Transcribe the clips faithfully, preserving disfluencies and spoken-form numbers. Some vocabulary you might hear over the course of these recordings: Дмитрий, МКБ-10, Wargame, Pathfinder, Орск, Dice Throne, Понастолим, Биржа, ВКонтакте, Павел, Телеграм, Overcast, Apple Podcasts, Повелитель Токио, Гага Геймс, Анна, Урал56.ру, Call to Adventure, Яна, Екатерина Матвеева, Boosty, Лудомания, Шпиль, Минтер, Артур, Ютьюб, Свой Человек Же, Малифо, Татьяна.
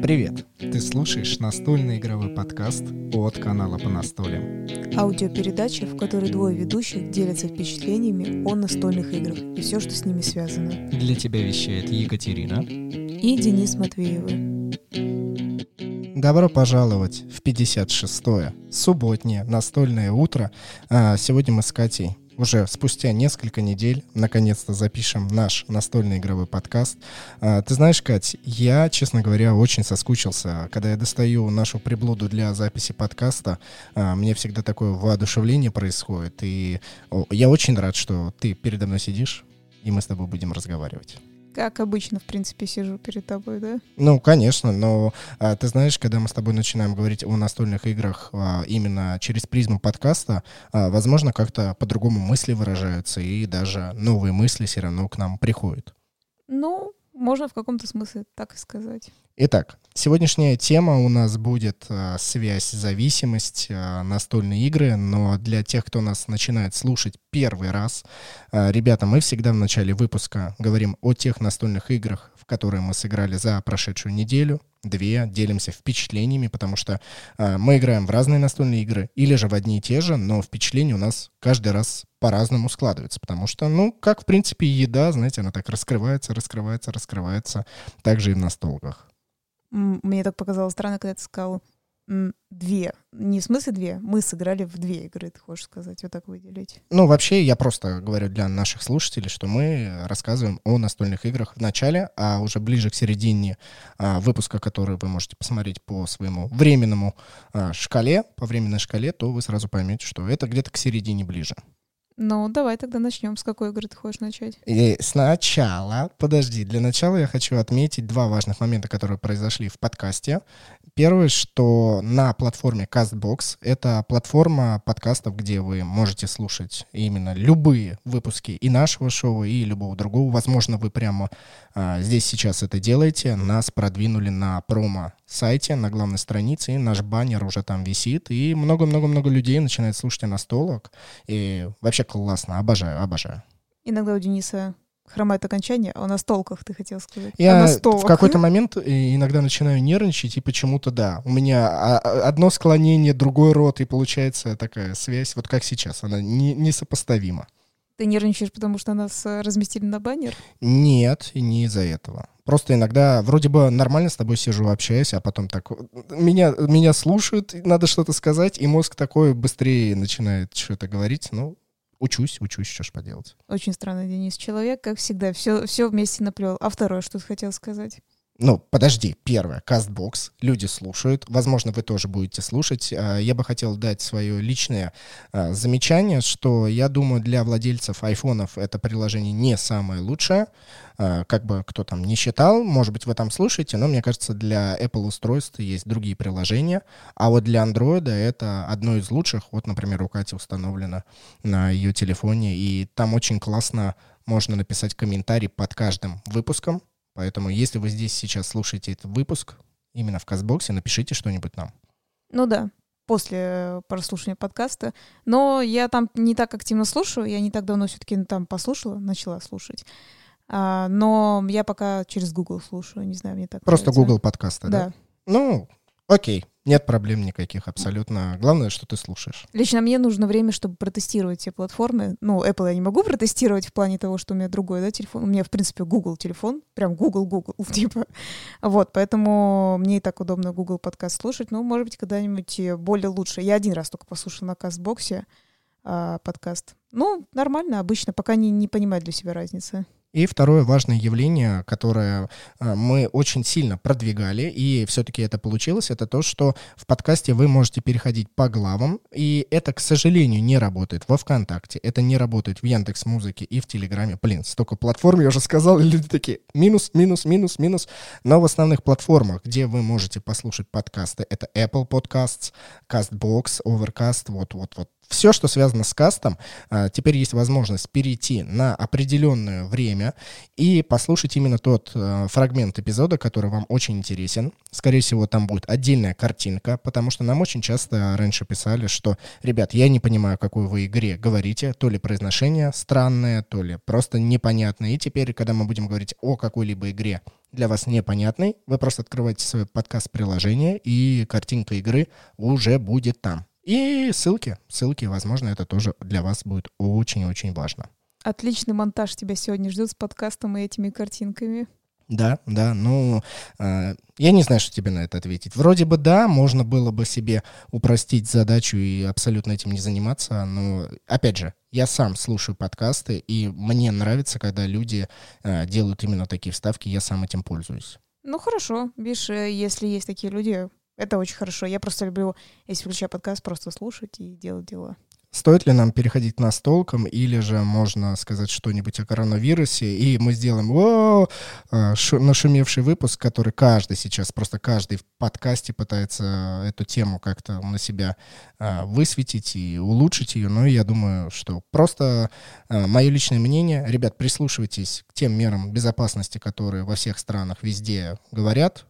Привет! Ты слушаешь настольный игровой подкаст от канала «Понастолим». Аудиопередача, в которой двое ведущих делятся впечатлениями о настольных играх и все, что с ними связано. Для тебя вещает Екатерина и Денис Матвеевы. Добро пожаловать в пятьдесят шестое субботнее настольное утро. А сегодня мы с Катей уже спустя несколько недель наконец-то запишем наш настольный игровой подкаст. А, ты знаешь, Кать, я, честно говоря, очень соскучился. Когда я достаю нашу приблуду для записи подкаста, а, мне всегда такое воодушевление происходит. И о, я очень рад, что ты передо мной сидишь, и мы с тобой будем разговаривать. Как обычно, в принципе, сижу перед тобой, да? Ну, конечно, но а, ты знаешь, когда мы с тобой начинаем говорить о настольных играх а, именно через призму подкаста, а, возможно, как-то по-другому мысли выражаются, и даже новые мысли все равно к нам приходят. Ну, можно в каком-то смысле так и сказать. Итак, сегодняшняя тема у нас будет а, связь, зависимость, а, настольные игры, но для тех, кто нас начинает слушать первый раз, а, ребята, мы всегда в начале выпуска говорим о тех настольных играх, в которые мы сыграли за прошедшую неделю, две, делимся впечатлениями, потому что а, мы играем в разные настольные игры или же в одни и те же, но впечатления у нас каждый раз по-разному складываются, потому что, ну, как, в принципе, еда, знаете, она так раскрывается, раскрывается, раскрывается, также и в настолках. Мне так показалось странно, когда ты сказал две. Не в смысле две, мы сыграли в две игры, ты хочешь сказать, вот так выделить. Ну, вообще, я просто говорю для наших слушателей, что мы рассказываем о настольных играх в начале, а уже ближе к середине а, выпуска, который вы можете посмотреть по своему временному а, шкале, по временной шкале, то вы сразу поймете, что это где-то к середине ближе. Ну, давай тогда начнем. С какой игры ты хочешь начать? И сначала, подожди, для начала я хочу отметить два важных момента, которые произошли в подкасте. Первое, что на платформе CastBox, это платформа подкастов, где вы можете слушать именно любые выпуски и нашего шоу, и любого другого. Возможно, вы прямо а, здесь сейчас это делаете. Нас продвинули на промо-сайте, на главной странице, и наш баннер уже там висит, и много-много-много людей начинает слушать о настолок, и вообще классно, обожаю, обожаю. Иногда у Дениса хромает окончание, а о настолках ты хотел сказать. Я в какой-то момент иногда начинаю нервничать, и почему-то да. У меня одно склонение, другой род, и получается такая связь, вот как сейчас, она не, несопоставима. Ты нервничаешь, потому что нас разместили на баннер? Нет, не из-за этого. Просто иногда вроде бы нормально с тобой сижу, общаюсь, а потом так... Меня, меня слушают, надо что-то сказать, и мозг такой быстрее начинает что-то говорить, ну... Учусь, учусь, что ж поделать. Очень странный, Денис, человек, как всегда, все, все вместе наплел. А второе, что ты хотел сказать? Ну, подожди, первое, CastBox, люди слушают, возможно, вы тоже будете слушать. Я бы хотел дать свое личное замечание, что я думаю, для владельцев айфонов это приложение не самое лучшее, как бы кто там не считал, может быть, вы там слушаете, но мне кажется, для Apple устройств есть другие приложения, а вот для Android это одно из лучших, вот, например, у Кати установлено на ее телефоне, и там очень классно можно написать комментарий под каждым выпуском. Поэтому, если вы здесь сейчас слушаете этот выпуск, именно в CastBox, напишите что-нибудь нам. Ну да, после прослушивания подкаста. Но я там не так активно слушаю, я не так давно все-таки там послушала, начала слушать. А, но я пока через Google слушаю, не знаю, мне так просто нравится. Google подкасты, да? Да. Ну, окей, нет проблем никаких абсолютно. Главное, что ты слушаешь. Лично мне нужно время, чтобы протестировать те платформы. Ну, Apple я не могу протестировать в плане того, что у меня другой, да, телефон. У меня, в принципе, Google телефон. Прям Google, Google, типа. Вот, поэтому мне и так удобно Google подкаст слушать. Ну, может быть, когда-нибудь более лучше. Я один раз только послушала на Кастбоксе а, подкаст. Ну, нормально, обычно, пока не, не понимаю для себя разницы. И второе важное явление, которое мы очень сильно продвигали, и все-таки это получилось, это то, что в подкасте вы можете переходить по главам, и это, к сожалению, не работает во ВКонтакте, это не работает в Яндекс.Музыке и в Телеграме. Блин, столько платформ, я уже сказал, и люди такие минус, минус, минус, минус. Но в основных платформах, где вы можете послушать подкасты, это Apple Podcasts, CastBox, Overcast, вот-вот-вот, все, что связано с кастом, теперь есть возможность перейти на определенное время и послушать именно тот фрагмент эпизода, который вам очень интересен. Скорее всего, там будет отдельная картинка, потому что нам очень часто раньше писали, что, ребят, я не понимаю, о какой вы игре говорите, то ли произношение странное, то ли просто непонятное. И теперь, когда мы будем говорить о какой-либо игре, для вас непонятной, вы просто открываете свой подкаст-приложение, и картинка игры уже будет там. И ссылки, ссылки, возможно, это тоже для вас будет очень-очень важно. Отличный монтаж тебя сегодня ждет с подкастом и этими картинками. Да, да, ну, э, я не знаю, что тебе на это ответить. Вроде бы да, можно было бы себе упростить задачу и абсолютно этим не заниматься, но, опять же, я сам слушаю подкасты, и мне нравится, когда люди э, делают именно такие вставки, я сам этим пользуюсь. Ну, хорошо, видишь, если есть такие люди... Это очень хорошо. Я просто люблю, если включаю подкаст, просто слушать и делать дела. Стоит ли нам переходить на столком, или же можно сказать что-нибудь о коронавирусе, и мы сделаем о, нашумевший выпуск, который каждый сейчас, просто каждый в подкасте пытается эту тему как-то на себя высветить и улучшить ее. Но я думаю, что просто мое личное мнение, ребят, прислушивайтесь к тем мерам безопасности, которые во всех странах везде говорят.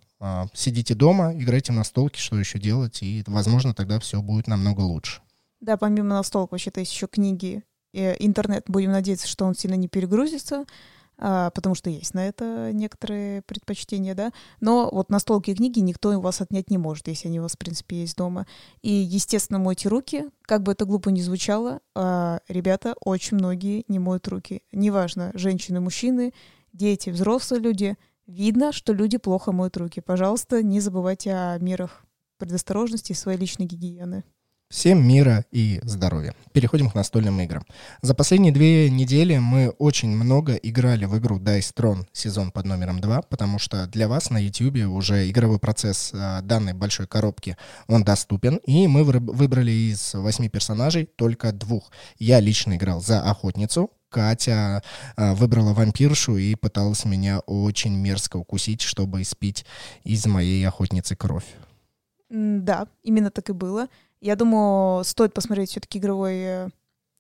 Сидите дома, играйте в настолки, что еще делать, и, возможно, тогда все будет намного лучше. Да, помимо настолок, вообще-то есть еще книги, и интернет. Будем надеяться, что он сильно не перегрузится, потому что есть на это некоторые предпочтения, да. Но вот настолки и книги никто у вас отнять не может, если они у вас, в принципе, есть дома. И, естественно, мойте руки. Как бы это глупо ни звучало, ребята, очень многие не моют руки. Неважно, женщины, мужчины, дети, взрослые люди — видно, что люди плохо моют руки. Пожалуйста, не забывайте о мерах предосторожности и своей личной гигиены. Всем мира и здоровья. Переходим к настольным играм. За последние две недели мы очень много играли в игру Dice Throne сезон под номером два, потому что для вас на YouTube уже игровой процесс данной большой коробки, он доступен, и мы выбрали из восьми персонажей только двух. Я лично играл за охотницу, Катя а, выбрала вампиршу и пыталась меня очень мерзко укусить, чтобы испить из моей охотницы кровь. Да, именно так и было. Я думаю, стоит посмотреть все-таки игровое,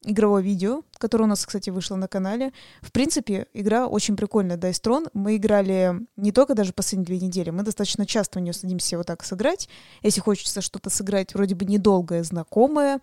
игровое видео, которое у нас, кстати, вышло на канале. В принципе, игра очень прикольная, Dice Throne. Мы играли не только даже последние две недели, мы достаточно часто в нее садимся вот так сыграть. Если хочется что-то сыграть вроде бы недолгое, знакомое,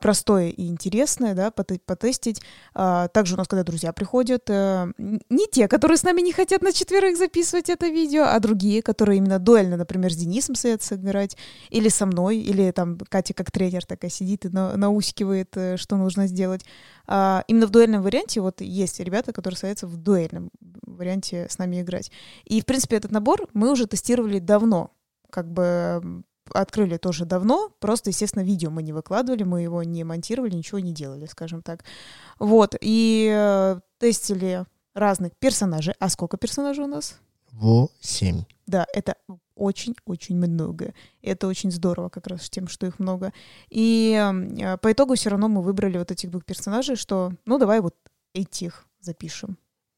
простое и интересное, да, потестить. Также у нас, когда друзья приходят, не те, которые с нами не хотят на четверых записывать это видео, а другие, которые именно дуэльно, например, с Денисом сидят сыграть, или со мной, или там Катя как тренер такая сидит и на- наускивает, что нужно сделать. Именно в дуэльном варианте вот есть ребята, которые советуются в дуэльном варианте с нами играть. И, в принципе, этот набор мы уже тестировали давно, как бы... Открыли тоже давно, просто, естественно, видео мы не выкладывали, мы его не монтировали, ничего не делали, скажем так. Вот, и тестили разных персонажей. А сколько персонажей у нас? Восемь. Да, это очень-очень много. Это очень здорово как раз тем, что их много. И по итогу все равно мы выбрали вот этих двух персонажей, что, ну, давай вот этих запишем.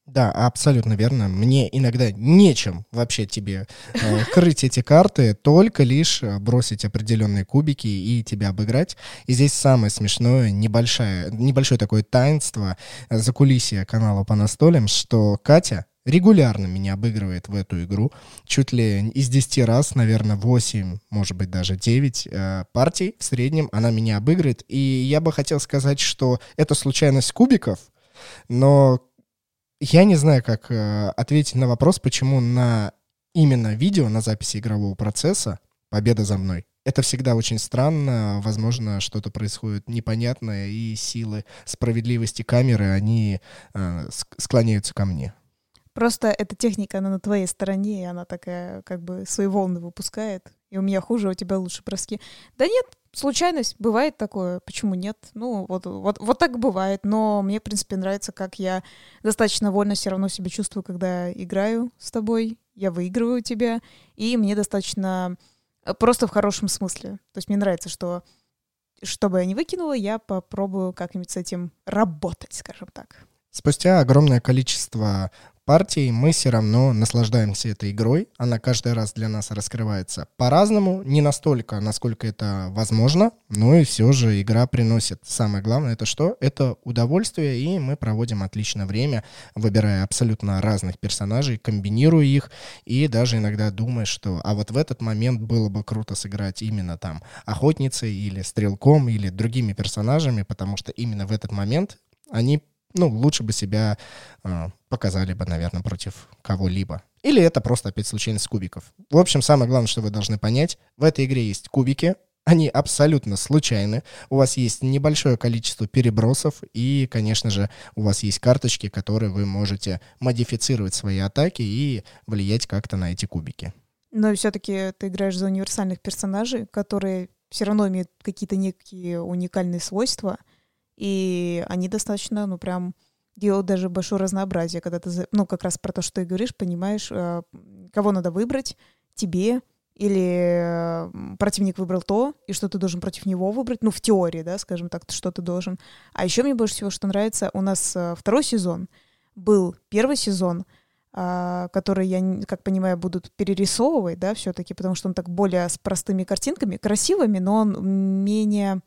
Да, абсолютно верно. Мне иногда нечем вообще тебе э, крыть эти карты, только лишь бросить определенные кубики и тебя обыграть. И здесь самое смешное, небольшое, небольшое такое таинство закулисья канала «Понастолим», что Катя регулярно меня обыгрывает в эту игру. Чуть ли из десяти раз, наверное, восемь, может быть, даже девять э, партий в среднем она меня обыгрывает. И я бы хотел сказать, что это случайность кубиков, но... Я не знаю, как э, ответить на вопрос, почему на именно видео, на записи игрового процесса победа за мной. Это всегда очень странно, возможно, что-то происходит непонятное, и силы справедливости камеры, они э, склоняются ко мне. Просто эта техника, она на твоей стороне, и она такая, как бы, свои волны выпускает. И у меня хуже, а у тебя лучше броски. Да нет, случайность, бывает такое. Почему нет? Ну, вот, вот, вот так бывает. Но мне, в принципе, нравится, как я достаточно вольно все равно себя чувствую, когда играю с тобой, я выигрываю тебя, и мне достаточно просто в хорошем смысле. То есть мне нравится, что, что бы я ни выкинула, я попробую как-нибудь с этим работать, скажем так. Спустя огромное количество партий, мы все равно наслаждаемся этой игрой. Она каждый раз для нас раскрывается по-разному, не настолько, насколько это возможно, но и все же игра приносит. Самое главное — это что? Это удовольствие, и мы проводим отличное время, выбирая абсолютно разных персонажей, комбинируя их, и даже иногда думая, что а вот в этот момент было бы круто сыграть именно там охотницей или стрелком или другими персонажами, потому что именно в этот момент они ну, лучше бы себя э, показали бы, наверное, против кого-либо. Или это просто опять случайность кубиков. В общем, самое главное, что вы должны понять, в этой игре есть кубики, они абсолютно случайны, у вас есть небольшое количество перебросов, и, конечно же, у вас есть карточки, которые вы можете модифицировать свои атаки и влиять как-то на эти кубики. Но все-таки ты играешь за универсальных персонажей, которые все равно имеют какие-то некие уникальные свойства, и они достаточно, ну, прям делают даже большое разнообразие, когда ты, ну, как раз про то, что ты говоришь, понимаешь, кого надо выбрать, тебе, или противник выбрал то, и что ты должен против него выбрать, ну, в теории, да, скажем так, что ты должен. А еще мне больше всего, что нравится, у нас второй сезон был, первый сезон, который, я, как понимаю, будут перерисовывать, да, все-таки, потому что он так более с простыми картинками, красивыми, но он менее...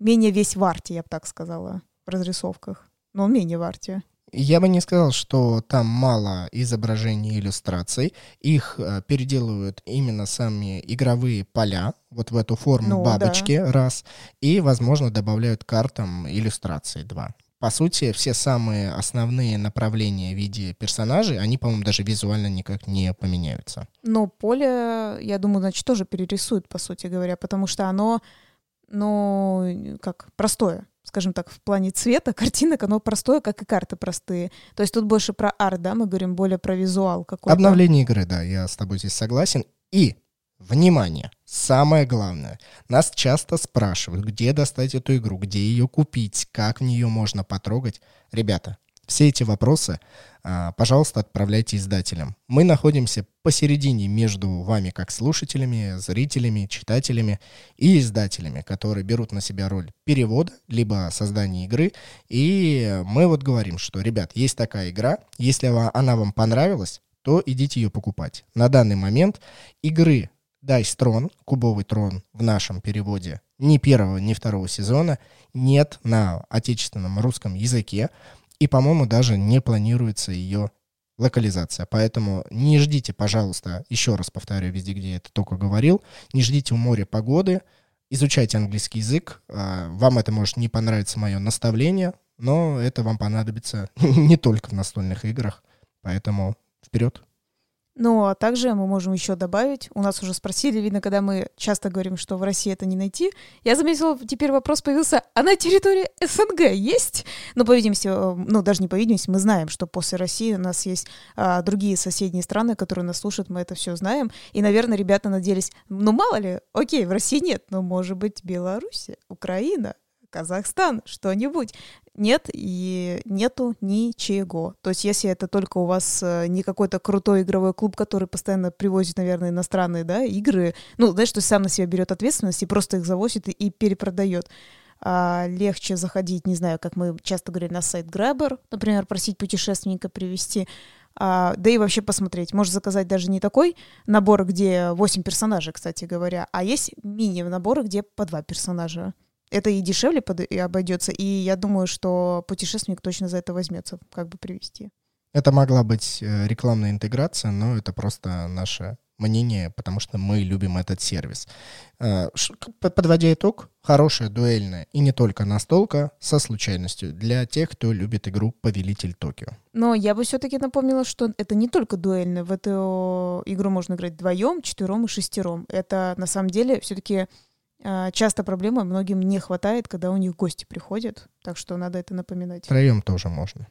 Менее весь в арте, я бы так сказала, в разрисовках. Но он менее в арте. Я бы не сказал, что там мало изображений и иллюстраций. Их э, переделывают именно сами игровые поля, вот в эту форму ну, бабочки, да. Раз. И, возможно, добавляют картам иллюстрации, два. По сути, все самые основные направления в виде персонажей, они, по-моему, даже визуально никак не поменяются. Но поле, я думаю, значит, тоже перерисуют, по сути говоря, потому что оно... но как простое, скажем так, в плане цвета, картинок, оно простое, как и карты простые. То есть тут больше про арт, да, мы говорим более про визуал какой-то. Обновление игры, да, я с тобой здесь согласен. И, внимание, самое главное, нас часто спрашивают, где достать эту игру, где ее купить, как в нее можно потрогать. Ребята, все эти вопросы, пожалуйста, отправляйте издателям. Мы находимся посередине между вами как слушателями, зрителями, читателями и издателями, которые берут на себя роль перевода, либо создания игры. И мы вот говорим, что, ребят, есть такая игра, если она вам понравилась, то идите ее покупать. На данный момент игры Dice Throne, Кубовый Трон в нашем переводе ни первого, ни второго сезона нет на отечественном русском языке. И, по-моему, даже не планируется ее локализация. Поэтому не ждите, пожалуйста, еще раз повторяю везде, где я это только говорил, не ждите у моря погоды, изучайте английский язык. Вам это может не понравиться мое наставление, но это вам понадобится не только в настольных играх. Поэтому вперед! Ну, а также мы можем еще добавить, у нас уже спросили, видно, когда мы часто говорим, что в России это не найти, я заметила, теперь вопрос появился, а на территории СНГ есть? Но по видимости, ну, даже не по видимости, мы знаем, что после России у нас есть а, другие соседние страны, которые нас слушают, мы это все знаем, и, наверное, ребята надеялись, ну, мало ли, окей, в России нет, но, может быть, Беларусь, Украина, Казахстан, что-нибудь. Нет, и нету ничего. То есть если это только у вас не какой-то крутой игровой клуб, который постоянно привозит, наверное, иностранные, да, игры, ну, знаешь, что сам на себя берет ответственность и просто их завозит и перепродает. А легче заходить, не знаю, как мы часто говорим, на сайт Grabber, например, просить путешественника привезти, а, да и вообще посмотреть. Можно заказать даже не такой набор, где восемь персонажей, кстати говоря, а есть мини-наборы, где по два персонажа. Это и дешевле под... и обойдется, и я думаю, что путешественник точно за это возьмется, как бы привезти. Это могла быть рекламная интеграция, но это просто наше мнение, потому что мы любим этот сервис. Подводя итог, хорошая дуэльная и не только настолка со случайностью для тех, кто любит игру «Повелитель Токио». Но я бы все-таки напомнила, что это не только дуэльная. В эту игру можно играть вдвоем, четвером и шестером. Это на самом деле все-таки... Часто проблема, многим не хватает, когда у них гости приходят, так что надо это напоминать. Втроем тоже можно.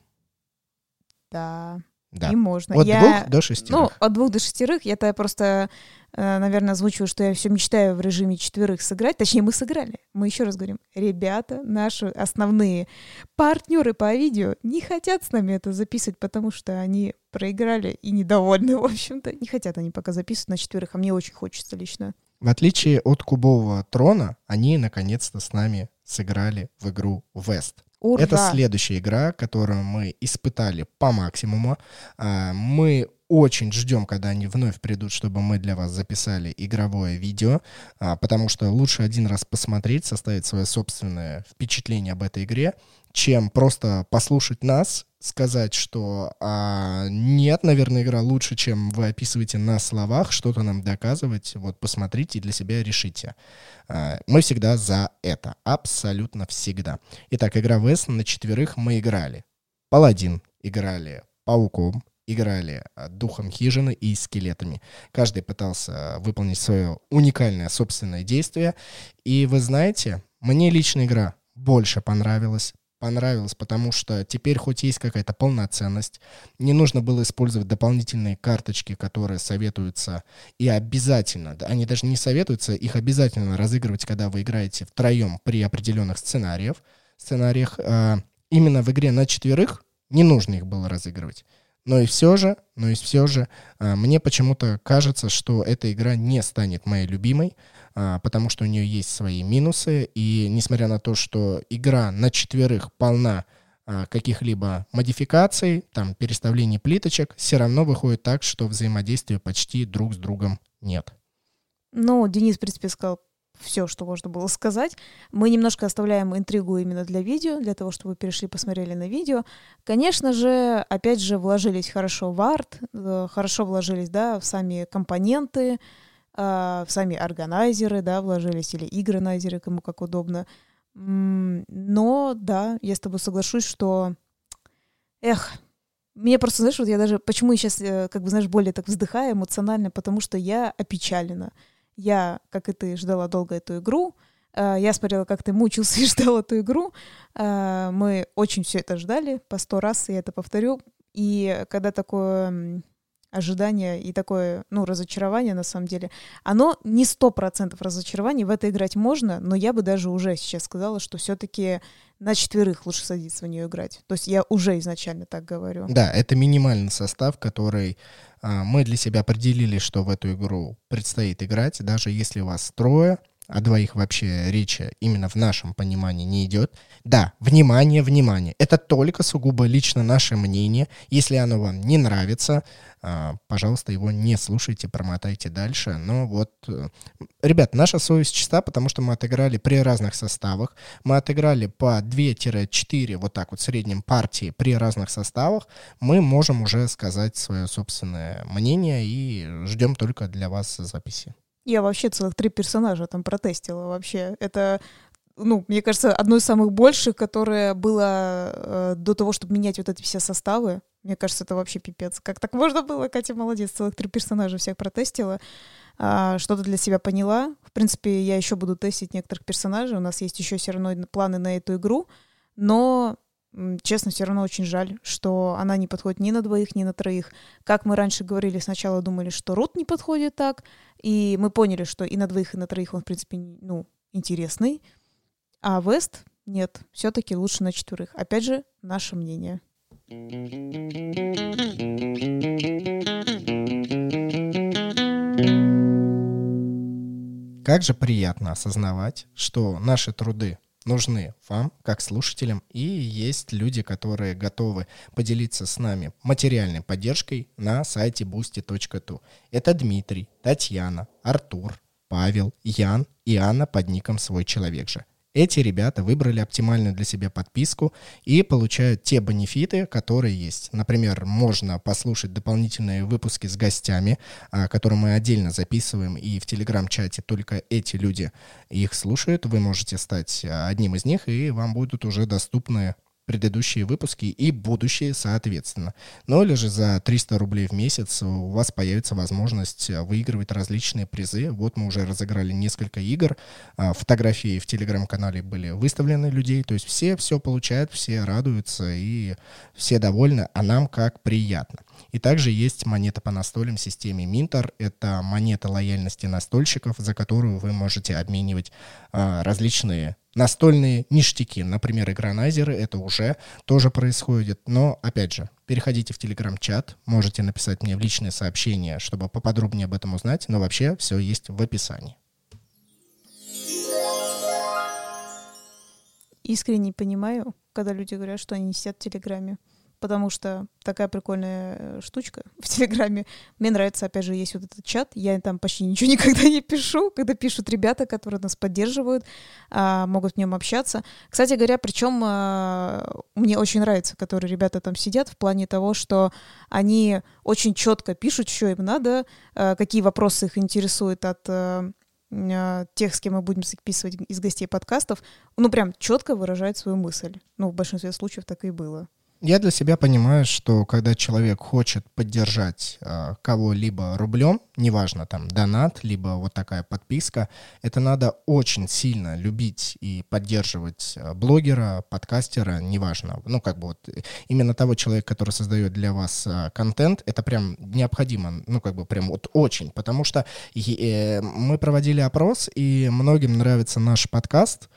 Да, да. И можно. От я... двух до шестерых. Ну, от двух до шестерых. Я-то просто, наверное, озвучиваю, что я все мечтаю в режиме четверых сыграть. Точнее, мы сыграли. Мы еще раз говорим, ребята, наши основные партнеры по видео не хотят с нами это записывать, потому что они проиграли и недовольны, в общем-то. Не хотят они пока записывать на четверых, а мне очень хочется лично. В отличие от Кубового Трона, они наконец-то с нами сыграли в игру West. Ура. Это следующая игра, которую мы испытали по максимуму. Мы очень ждем, когда они вновь придут, чтобы мы для вас записали игровое видео, потому что лучше один раз посмотреть, составить свое собственное впечатление об этой игре, чем просто послушать нас, сказать, что а, нет, наверное, игра лучше, чем вы описываете на словах, что-то нам доказывать, вот посмотрите и для себя решите. А, мы всегда за это, абсолютно всегда. Итак, игра West, на четверых мы играли. Паладин играли пауком, играли духом хижины и скелетами. Каждый пытался выполнить свое уникальное собственное действие. И вы знаете, мне лично игра больше понравилась. Понравилась, потому что теперь хоть есть какая-то полноценность, не нужно было использовать дополнительные карточки, которые советуются, и обязательно, они даже не советуются, их обязательно разыгрывать, когда вы играете втроем при определенных сценариях. сценариях э, именно в игре на четверых не нужно их было разыгрывать. Но и все же, но и все же, мне почему-то кажется, что эта игра не станет моей любимой, потому что у нее есть свои минусы, и несмотря на то, что игра на четверых полна каких-либо модификаций, там, переставлений плиточек, все равно выходит так, что взаимодействия почти друг с другом нет. Ну, Денис, в принципе, сказал все, что можно было сказать. Мы немножко оставляем интригу именно для видео, для того, чтобы вы перешли, посмотрели на видео. Конечно же, опять же, вложились хорошо в арт, хорошо вложились, да, в сами компоненты, в сами органайзеры, да, вложились, или игронайзеры, кому как удобно. Но, да, я с тобой соглашусь, что... Эх, мне просто, знаешь, вот я даже... Почему я сейчас, как бы, знаешь, более так вздыхаю эмоционально? Потому что я опечалена. Я, как и ты, ждала долго эту игру. Я смотрела, как ты мучился и ждал эту игру. Мы очень все это ждали. По сто раз я это повторю. И когда такое ожидание и такое, ну, разочарование, на самом деле, оно не сто процентов разочарование. В это играть можно, но я бы даже уже сейчас сказала, что все-таки на четверых лучше садиться в нее играть. То есть я уже изначально так говорю. Да, это минимальный состав, который... Мы для себя определили, что в эту игру предстоит играть, даже если вас трое, о двоих вообще речи именно в нашем понимании не идет. Да, внимание, внимание, это только сугубо лично наше мнение. Если оно вам не нравится, пожалуйста, его не слушайте, промотайте дальше. Но вот, ребят, наша совесть чиста, потому что мы отыграли при разных составах. Мы отыграли по две-четыре вот так вот в среднем партии при разных составах. Мы можем уже сказать свое собственное мнение и ждем только для вас записи. Я вообще целых три персонажа там протестила вообще. Это, ну, мне кажется, одно из самых больших, которое было э, до того, чтобы менять вот эти все составы. Мне кажется, это вообще пипец. Как так можно было? Катя молодец, целых три персонажа всех протестила. А, что-то для себя поняла. В принципе, я еще буду тестить некоторых персонажей. У нас есть еще все равно планы на эту игру. Но... Честно, все равно очень жаль, что она не подходит ни на двоих, ни на троих. Как мы раньше говорили, сначала думали, что Рут не подходит так, и мы поняли, что и на двоих, и на троих он, в принципе, ну, интересный. А Вест нет, все-таки лучше на четверых. Опять же, наше мнение. Как же приятно осознавать, что наши труды нужны вам, как слушателям, и есть люди, которые готовы поделиться с нами материальной поддержкой на сайте boosty точка to. Это Дмитрий, Татьяна, Артур, Павел, Ян и Анна под ником «Свой человек же». Эти ребята выбрали оптимальную для себя подписку и получают те бенефиты, которые есть. Например, можно послушать дополнительные выпуски с гостями, которые мы отдельно записываем, и в телеграм-чате только эти люди их слушают. Вы можете стать одним из них, и вам будут уже доступны предыдущие выпуски и будущие, соответственно. Ну или же за триста рублей в месяц у вас появится возможность выигрывать различные призы. Вот мы уже разыграли несколько игр, фотографии в телеграм-канале были выставлены людей, то есть все все получают, все радуются и все довольны, а нам как приятно. И также есть монета Понастолим в системе Минтер. Это монета лояльности настольщиков, за которую вы можете обменивать различные настольные ништяки, например, игронайзеры, это уже тоже происходит. Но, опять же, переходите в телеграм-чат, можете написать мне в личные сообщения, чтобы поподробнее об этом узнать, но вообще все есть в описании. Искренне понимаю, когда люди говорят, что они сидят в Телеграме, потому что такая прикольная штучка в Телеграме. Мне нравится, опять же, есть вот этот чат, я там почти ничего никогда не пишу, когда пишут ребята, которые нас поддерживают, могут в нем общаться. Кстати говоря, причем мне очень нравится, которые ребята там сидят, в плане того, что они очень четко пишут, что им надо, какие вопросы их интересуют от тех, с кем мы будем записывать из гостей подкастов, ну прям четко выражают свою мысль. Ну, в большинстве случаев так и было. Я для себя понимаю, что когда человек хочет поддержать э, кого-либо рублем, неважно, там, донат, либо вот такая подписка, это надо очень сильно любить и поддерживать блогера, подкастера, неважно. Ну, как бы вот именно того человека, который создает для вас э, контент, это прям необходимо, ну, как бы прям вот очень, потому что э, мы проводили опрос, и многим нравится наш подкаст.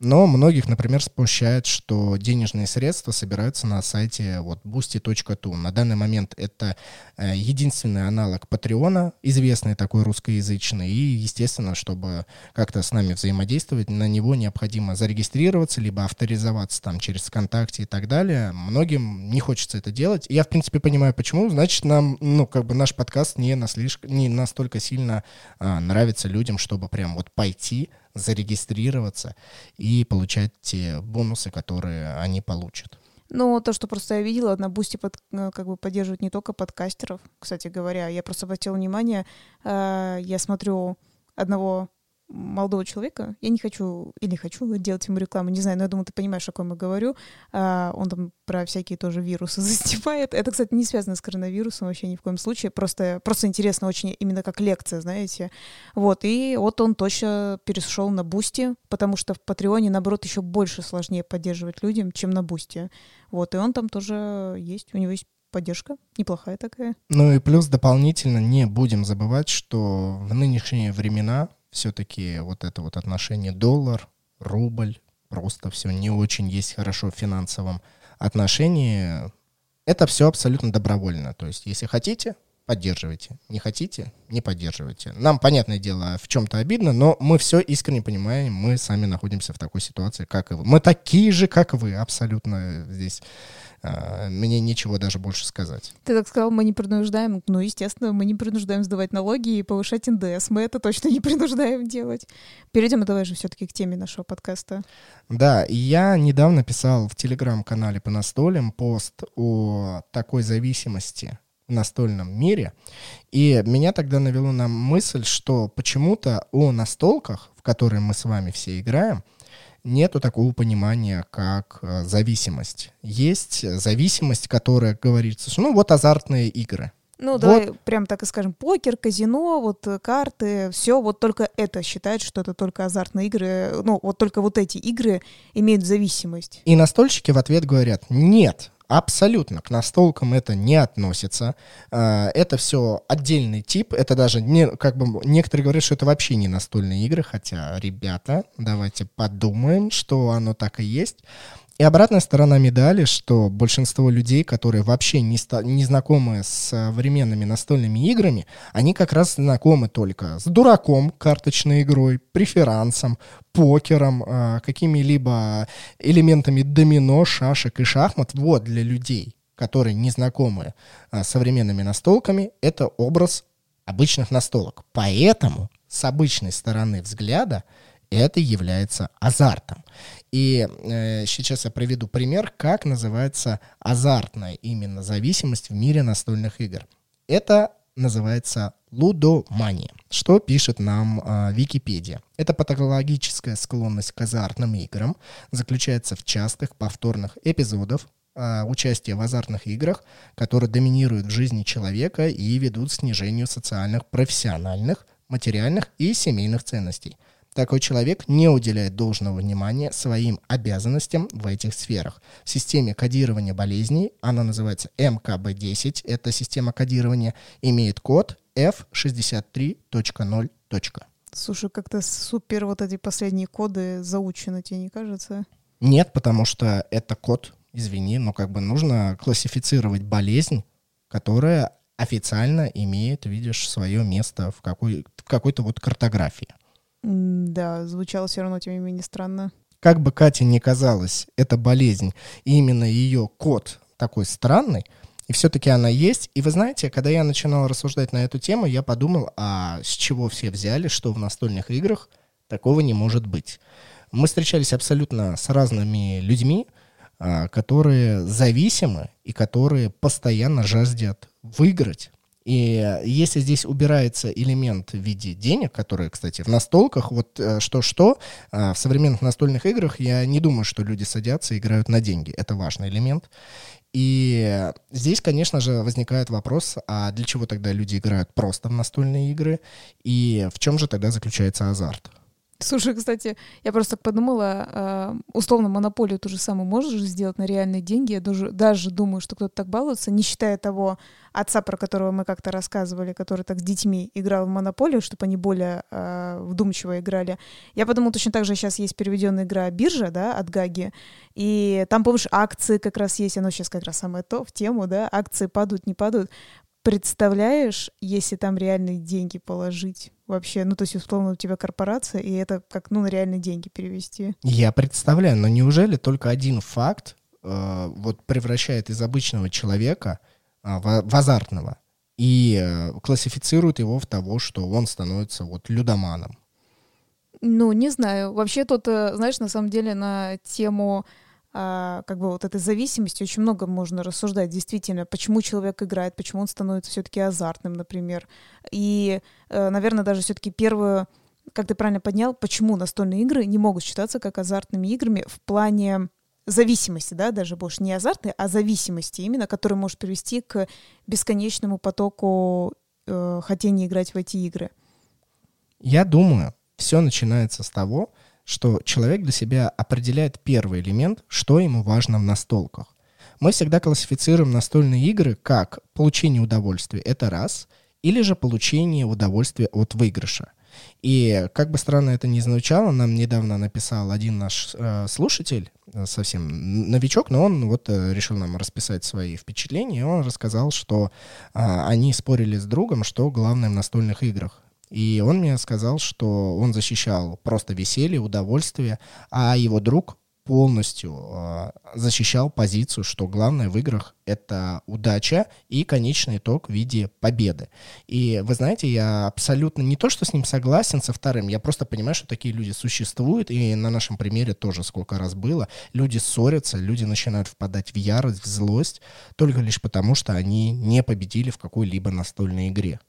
Но многих, например, смущает, что денежные средства собираются на сайте вот, boosty точка to. На данный момент это э, единственный аналог Патреона, известный такой русскоязычный. И, естественно, чтобы как-то с нами взаимодействовать, на него необходимо зарегистрироваться, либо авторизоваться там через ВКонтакте и так далее. Многим не хочется это делать. Я, в принципе, понимаю, почему. Значит, нам, ну, как бы наш подкаст не, наслиж... не настолько сильно э, нравится людям, чтобы прям вот пойти, зарегистрироваться и получать те бонусы, которые они получат. Ну, то, что просто я видела, на Boosty под, как бы поддерживают не только подкастеров, кстати говоря. Я просто обратила внимание, э, я смотрю одного молодого человека, я не хочу или хочу делать ему рекламу, не знаю, но я думаю, ты понимаешь, о ком я говорю. Э, он там про всякие тоже вирусы застевает. Это, кстати, не связано с коронавирусом вообще ни в коем случае. Просто, просто интересно очень именно как лекция, знаете. Вот, и вот он точно перешел на Boosty, потому что в Патреоне, наоборот, еще больше сложнее поддерживать людям, чем на Boosty. Вот, и он там тоже есть, у него есть поддержка неплохая такая. Ну и плюс дополнительно не будем забывать, что в нынешние времена все-таки вот это вот отношение доллар, рубль, просто все не очень есть хорошо в финансовом отношении. Это все абсолютно добровольно. То есть если хотите, поддерживайте. Не хотите, не поддерживайте. Нам, понятное дело, в чем-то обидно, но мы все искренне понимаем, мы сами находимся в такой ситуации, как и вы. Мы такие же, как вы, абсолютно здесь. Мне нечего даже больше сказать. Ты так сказал, мы не принуждаем. Ну, естественно, мы не принуждаем сдавать налоги и повышать эн дэ эс. Мы это точно не принуждаем делать. Перейдем, давай же, все-таки к теме нашего подкаста. Да, я недавно писал в телеграм-канале «Понастолим» пост о такой зависимости в настольном мире. И меня тогда навело на мысль, что почему-то о настолках, в которые мы с вами все играем, нету такого понимания, как зависимость. Есть зависимость, которая говорится, что, ну, вот азартные игры. Ну, давай вот, прям так и скажем, покер, казино, вот карты, все, вот только это считает, что это только азартные игры, ну, вот только вот эти игры имеют зависимость. И настольщики в ответ говорят, нет, абсолютно, к настолкам это не относится. Это все отдельный тип. Это даже не, как бы некоторые говорят, что это вообще не настольные игры. Хотя, ребята, давайте подумаем, что оно так и есть. И обратная сторона медали, что большинство людей, которые вообще не, ста- не знакомы с современными настольными играми, они как раз знакомы только с дураком, карточной игрой, преферансом, покером, э, какими-либо элементами домино, шашек и шахмат. Вот для людей, которые не знакомы э, с современными настолками, это образ обычных настолок. Поэтому с обычной стороны взгляда это является азартом. И э, сейчас я приведу пример, как называется азартная именно зависимость в мире настольных игр. Это называется лудомания, что пишет нам э, Википедия. Эта патологическая склонность к азартным играм заключается в частых повторных эпизодах э, участия в азартных играх, которые доминируют в жизни человека и ведут к снижению социальных, профессиональных, материальных и семейных ценностей. Такой человек не уделяет должного внимания своим обязанностям в этих сферах. В системе кодирования болезней, она называется эм ка бэ десять, эта система кодирования имеет код эф шестьдесят три ноль ноль. Слушай, как-то супер вот эти последние коды заучены, тебе не кажется? Нет, потому что это код, извини, но как бы нужно классифицировать болезнь, которая официально имеет, видишь, свое место в, какой, в какой-то вот картографии. Да, звучало все равно, тем не менее, странно. Как бы Кате ни казалось, это болезнь, и именно ее код такой странный, и все-таки она есть. И вы знаете, когда я начинал рассуждать на эту тему, я подумал, а с чего все взяли, что в настольных играх такого не может быть. Мы встречались абсолютно с разными людьми, которые зависимы и которые постоянно жаждет выиграть. И если здесь убирается элемент в виде денег, которые, кстати, в настолках, вот что-что, в современных настольных играх я не думаю, что люди садятся и играют на деньги. Это важный элемент. И здесь, конечно же, возникает вопрос, а для чего тогда люди играют просто в настольные игры? И в чем же тогда заключается азарт? Слушай, кстати, я просто подумала, условно, монополию ту же самую можешь сделать на реальные деньги. Я даже, даже думаю, что кто-то так балуется, не считая того отца, про которого мы как-то рассказывали, который так с детьми играл в монополию, чтобы они более э, вдумчиво играли. Я подумала, точно так же сейчас есть переведенная игра «Биржа», да, от Гаги, и там, помнишь, акции как раз есть, оно сейчас как раз самое то, в тему, да, акции падают, не падают. Представляешь, если там реальные деньги положить вообще, ну, то есть, условно, у тебя корпорация, и это как, ну, на реальные деньги перевести. Я представляю, но неужели только один факт э, вот превращает из обычного человека э, в, в азартного и э, классифицирует его в того, что он становится вот людоманом? Ну, не знаю. Вообще тут, знаешь, на самом деле на тему... А, как бы вот этой зависимости очень много можно рассуждать, действительно, почему человек играет, почему он становится все-таки азартным, например. И, наверное, даже все-таки первое, как ты правильно поднял, почему настольные игры не могут считаться как азартными играми в плане зависимости, да, даже больше не азартной, а зависимости именно, которая может привести к бесконечному потоку э, хотения играть в эти игры. Я думаю, все начинается с того, что человек для себя определяет первый элемент, что ему важно в настолках. Мы всегда классифицируем настольные игры как получение удовольствия, это раз, или же получение удовольствия от выигрыша. И как бы странно это ни звучало, нам недавно написал один наш э, слушатель, совсем новичок, но он вот э, решил нам расписать свои впечатления, и он рассказал, что э, они спорили с другом, что главное в настольных играх. И он мне сказал, что он защищал просто веселье, удовольствие, а его друг полностью э, защищал позицию, что главное в играх — это удача и конечный итог в виде победы. И вы знаете, я абсолютно не то, что с ним согласен, со вторым, я просто понимаю, что такие люди существуют, и на нашем примере тоже сколько раз было. Люди ссорятся, люди начинают впадать в ярость, в злость, только лишь потому, что они не победили в какой-либо настольной игре.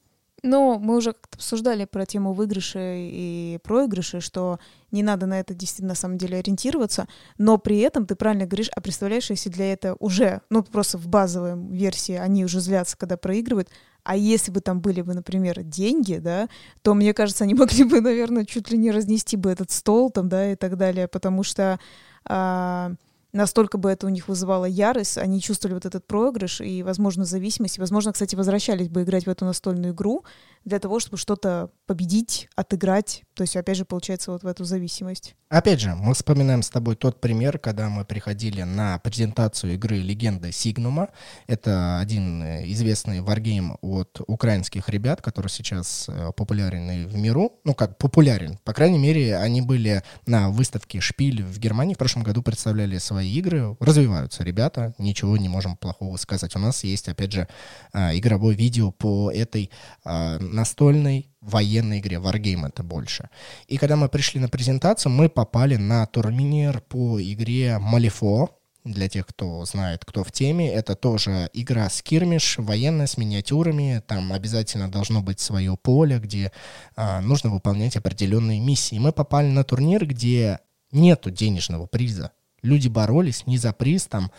Ну, мы уже как-то обсуждали про тему выигрыша и проигрыша, что не надо на это действительно на самом деле ориентироваться, но при этом ты правильно говоришь, а представляешь, если для этого уже, ну, просто в базовой версии они уже злятся, когда проигрывают, а если бы там были бы, например, деньги, да, то, мне кажется, они могли бы, наверное, чуть ли не разнести бы этот стол там, да, и так далее, потому что... А- Настолько бы это у них вызывало ярость, они чувствовали вот этот проигрыш и, возможно, зависимость. И, возможно, кстати, возвращались бы играть в эту настольную игру для того, чтобы что-то победить, отыграть. То есть, опять же, получается, вот в эту зависимость. Опять же, мы вспоминаем с тобой тот пример, когда мы приходили на презентацию игры «Легенда Сигнума». Это один известный Wargame от украинских ребят, который сейчас популярен и в миру. Ну, как популярен. По крайней мере, они были на выставке «Шпиль» в Германии. В прошлом году представляли свои игры. Развиваются ребята. Ничего не можем плохого сказать. У нас есть, опять же, игровое видео по этой настольной военной игре, Wargame это больше. И когда мы пришли на презентацию, мы попали на турнир по игре Малифо. Для тех, кто знает, кто в теме, это тоже игра скирмиш, военная, с миниатюрами. Там обязательно должно быть свое поле, где а, нужно выполнять определенные миссии. Мы попали на турнир, где нету денежного приза. Люди боролись не за приз, там,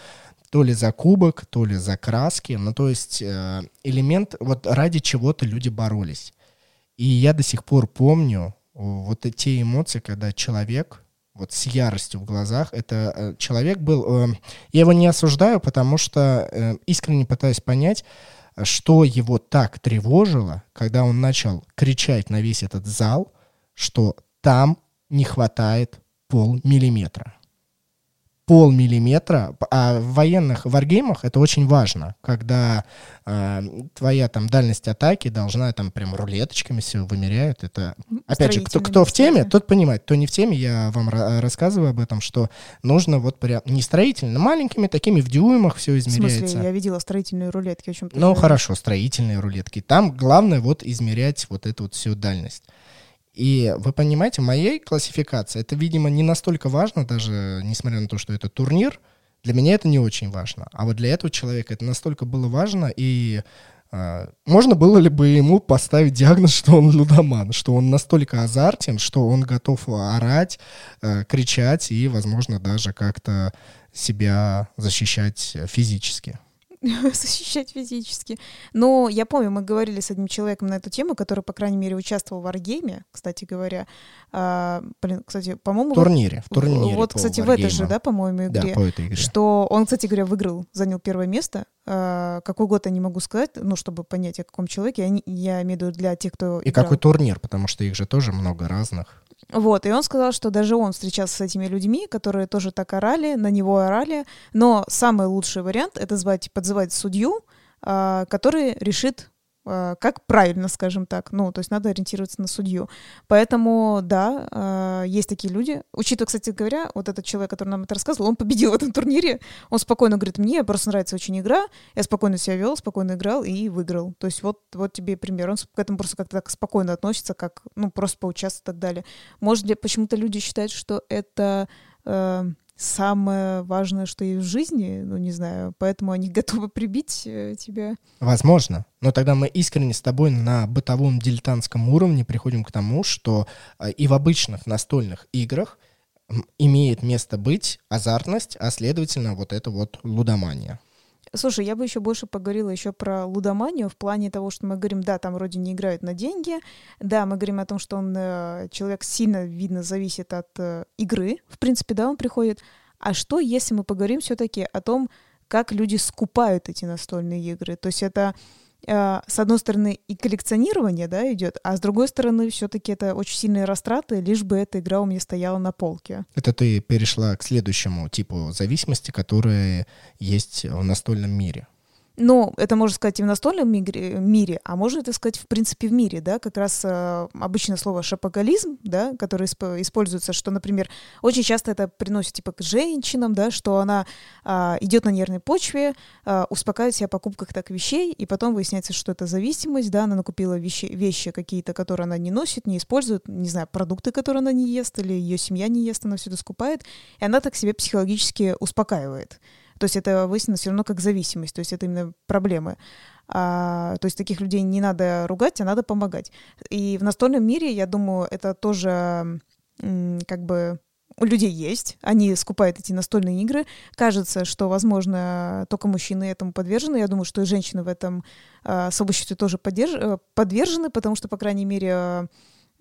то ли за кубок, то ли за краски. Ну, то есть э, элемент, вот ради чего-то люди боролись. И я до сих пор помню вот те эмоции, когда человек вот с яростью в глазах, это человек был... Я его не осуждаю, потому что искренне пытаюсь понять, что его так тревожило, когда он начал кричать на весь этот зал, что там не хватает полмиллиметра. полмиллиметра, а в военных варгеймах это очень важно, когда э, твоя там дальность атаки должна там прям рулеточками все вымеряют. Это опять же, кто, кто в теме, тот понимает, кто не в теме, я вам ра- рассказываю об этом, что нужно вот прям не строительно, маленькими такими в дюймах все измеряется. В смысле, я видела строительные рулетки, о чем ты? Ну хорошо, строительные рулетки. Там главное вот измерять вот эту вот всю дальность. И вы понимаете, в моей классификации это, видимо, не настолько важно, даже несмотря на то, что это турнир, для меня это не очень важно. А вот для этого человека это настолько было важно, и э, можно было ли бы ему поставить диагноз, что он лудоман, что он настолько азартен, что он готов орать, э, кричать и, возможно, даже как-то себя защищать физически. Защищать физически. Но я помню, мы говорили с одним человеком на эту тему, который, по крайней мере, участвовал в Wargame, кстати говоря. А, блин, кстати, по-моему... В турнире. В турнире вот, кстати, в этой же, да, по-моему, игре. Да, по этой игре. Что он, кстати говоря, выиграл, занял первое место. А, какой год я не могу сказать, ну, чтобы понять, о каком человеке. Я, я имею в виду для тех, кто И играл. Какой турнир, потому что их же тоже много разных. Вот, и он сказал, что даже он встречался с этими людьми, которые тоже так орали, на него орали, но самый лучший вариант — это звать, подзывать судью, который решит, как правильно, скажем так, ну, то есть надо ориентироваться на судью. Поэтому, да, есть такие люди. Учитывая, кстати говоря, вот этот человек, который нам это рассказывал, он победил в этом турнире, он спокойно говорит, мне просто нравится очень игра, я спокойно себя вел, спокойно играл и выиграл. То есть вот, вот тебе пример. Он к этому просто как-то так спокойно относится, как, ну, просто поучаствовать и так далее. Может быть, почему-то люди считают, что это... Э- самое важное, что есть в жизни, ну, не знаю, поэтому они готовы прибить тебя. Возможно. Но тогда мы искренне с тобой на бытовом дилетантском уровне приходим к тому, что и в обычных настольных играх имеет место быть азартность, а, следовательно, вот это вот лудомания. Слушай, я бы еще больше поговорила еще про лудоманию в плане того, что мы говорим, да, там вроде не играют на деньги, да, мы говорим о том, что он, человек сильно, видно, зависит от игры, в принципе, да, он приходит. А что, если мы поговорим все-таки о том, как люди скупают эти настольные игры? То есть это, с одной стороны, и коллекционирование, да, идет, а с другой стороны, все-таки это очень сильные растраты, лишь бы эта игра у меня стояла на полке. Это ты перешла к следующему типу зависимости, которые есть в настольном мире. Ну, это можно сказать и в настольном мире, а можно это сказать, в принципе, в мире, да, как раз э, обычно слово «шопоголизм», да, которое исп- используется, что, например, очень часто это приносит, типа, к женщинам, да, что она э, идет на нервной почве, э, успокаивает себя о покупках так вещей, и потом выясняется, что это зависимость, да, она накупила вещи, вещи какие-то, которые она не носит, не использует, не знаю, продукты, которые она не ест, или ее семья не ест, она все это скупает, и она так себя психологически успокаивает. То есть это выяснено все равно как зависимость, то есть это именно проблемы. А, то есть таких людей не надо ругать, а надо помогать. И в настольном мире, я думаю, это тоже как бы у людей есть, они скупают эти настольные игры. Кажется, что, возможно, только мужчины этому подвержены. Я думаю, что и женщины в этом а, сообществе тоже подерж... подвержены, потому что, по крайней мере...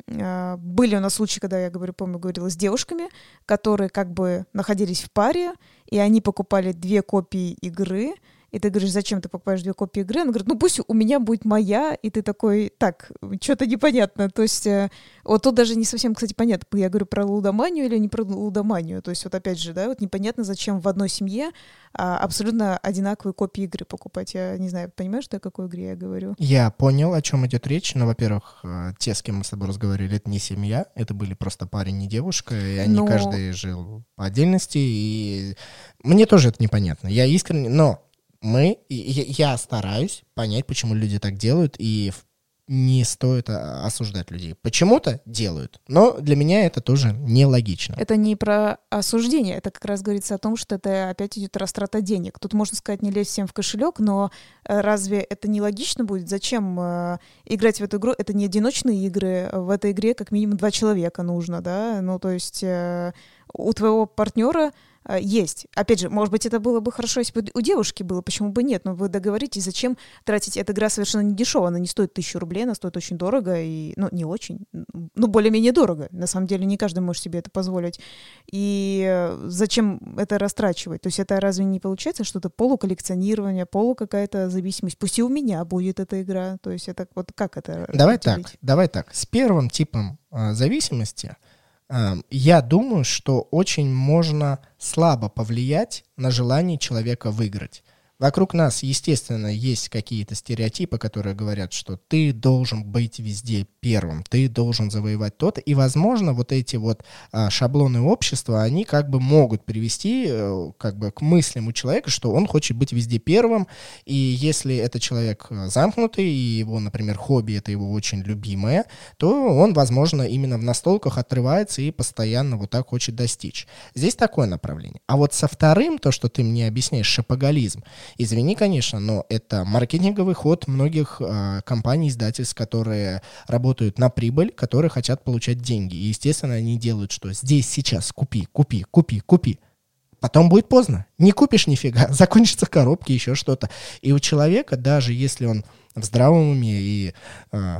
Были у нас случаи, когда, я говорю, помню, говорила с девушками, которые как бы находились в паре, и они покупали две копии игры, и ты говоришь, зачем ты покупаешь две копии игры? Она говорит, ну пусть у меня будет моя, и ты такой, так, что-то непонятно. То есть вот тут даже не совсем, кстати, понятно, я говорю про лудоманию или не про лудоманию. То есть вот опять же, да, вот непонятно, зачем в одной семье абсолютно одинаковые копии игры покупать. Я не знаю, понимаешь, что о какой игре я говорю? Я понял, о чем идет речь. Но, во-первых, те, с кем мы с тобой разговаривали, это не семья, это были просто парень и девушка, и они но... каждый жил по отдельности, и мне тоже это непонятно. Я искренне, но Мы, я стараюсь понять, почему люди так делают, и не стоит осуждать людей. Почему-то делают, но для меня это тоже нелогично. Это не про осуждение, это как раз говорится о том, что это опять идет растрата денег. Тут можно сказать, не лезь всем в кошелек, но разве это нелогично будет? Зачем играть в эту игру? Это не одиночные игры, в этой игре как минимум два человека нужно, да? Ну, то есть у твоего партнера есть. Опять же, может быть, это было бы хорошо, если бы у девушки было, почему бы нет? Но вы договоритесь, зачем тратить? Эта игра совершенно не дешевая, она не стоит тысячу рублей, она стоит очень дорого, и, ну, не очень, ну, более-менее дорого. На самом деле, не каждый может себе это позволить. И зачем это растрачивать? То есть это разве не получается что-то полуколлекционирование, полу какая-то зависимость? Пусть и у меня будет эта игра. То есть это вот как это? Давай так, давай так. С первым типом зависимости я думаю, что очень можно слабо повлиять на желание человека выиграть. Вокруг нас, естественно, есть какие-то стереотипы, которые говорят, что ты должен быть везде первым, ты должен завоевать то-то. И, возможно, вот эти вот а, шаблоны общества, они как бы могут привести как бы к мыслям у человека, что он хочет быть везде первым. И если это человек замкнутый, и его, например, хобби — это его очень любимое, то он, возможно, именно в настолках отрывается и постоянно вот так хочет достичь. Здесь такое направление. А вот со вторым, то, что ты мне объясняешь, шопоголизм, извини, конечно, но это маркетинговый ход многих э, компаний, издательств, которые работают на прибыль, которые хотят получать деньги. И, естественно, они делают, что здесь, сейчас, купи, купи, купи, купи. Потом будет поздно. Не купишь нифига, закончатся коробки, еще что-то. И у человека, даже если он в здравом уме и... Э,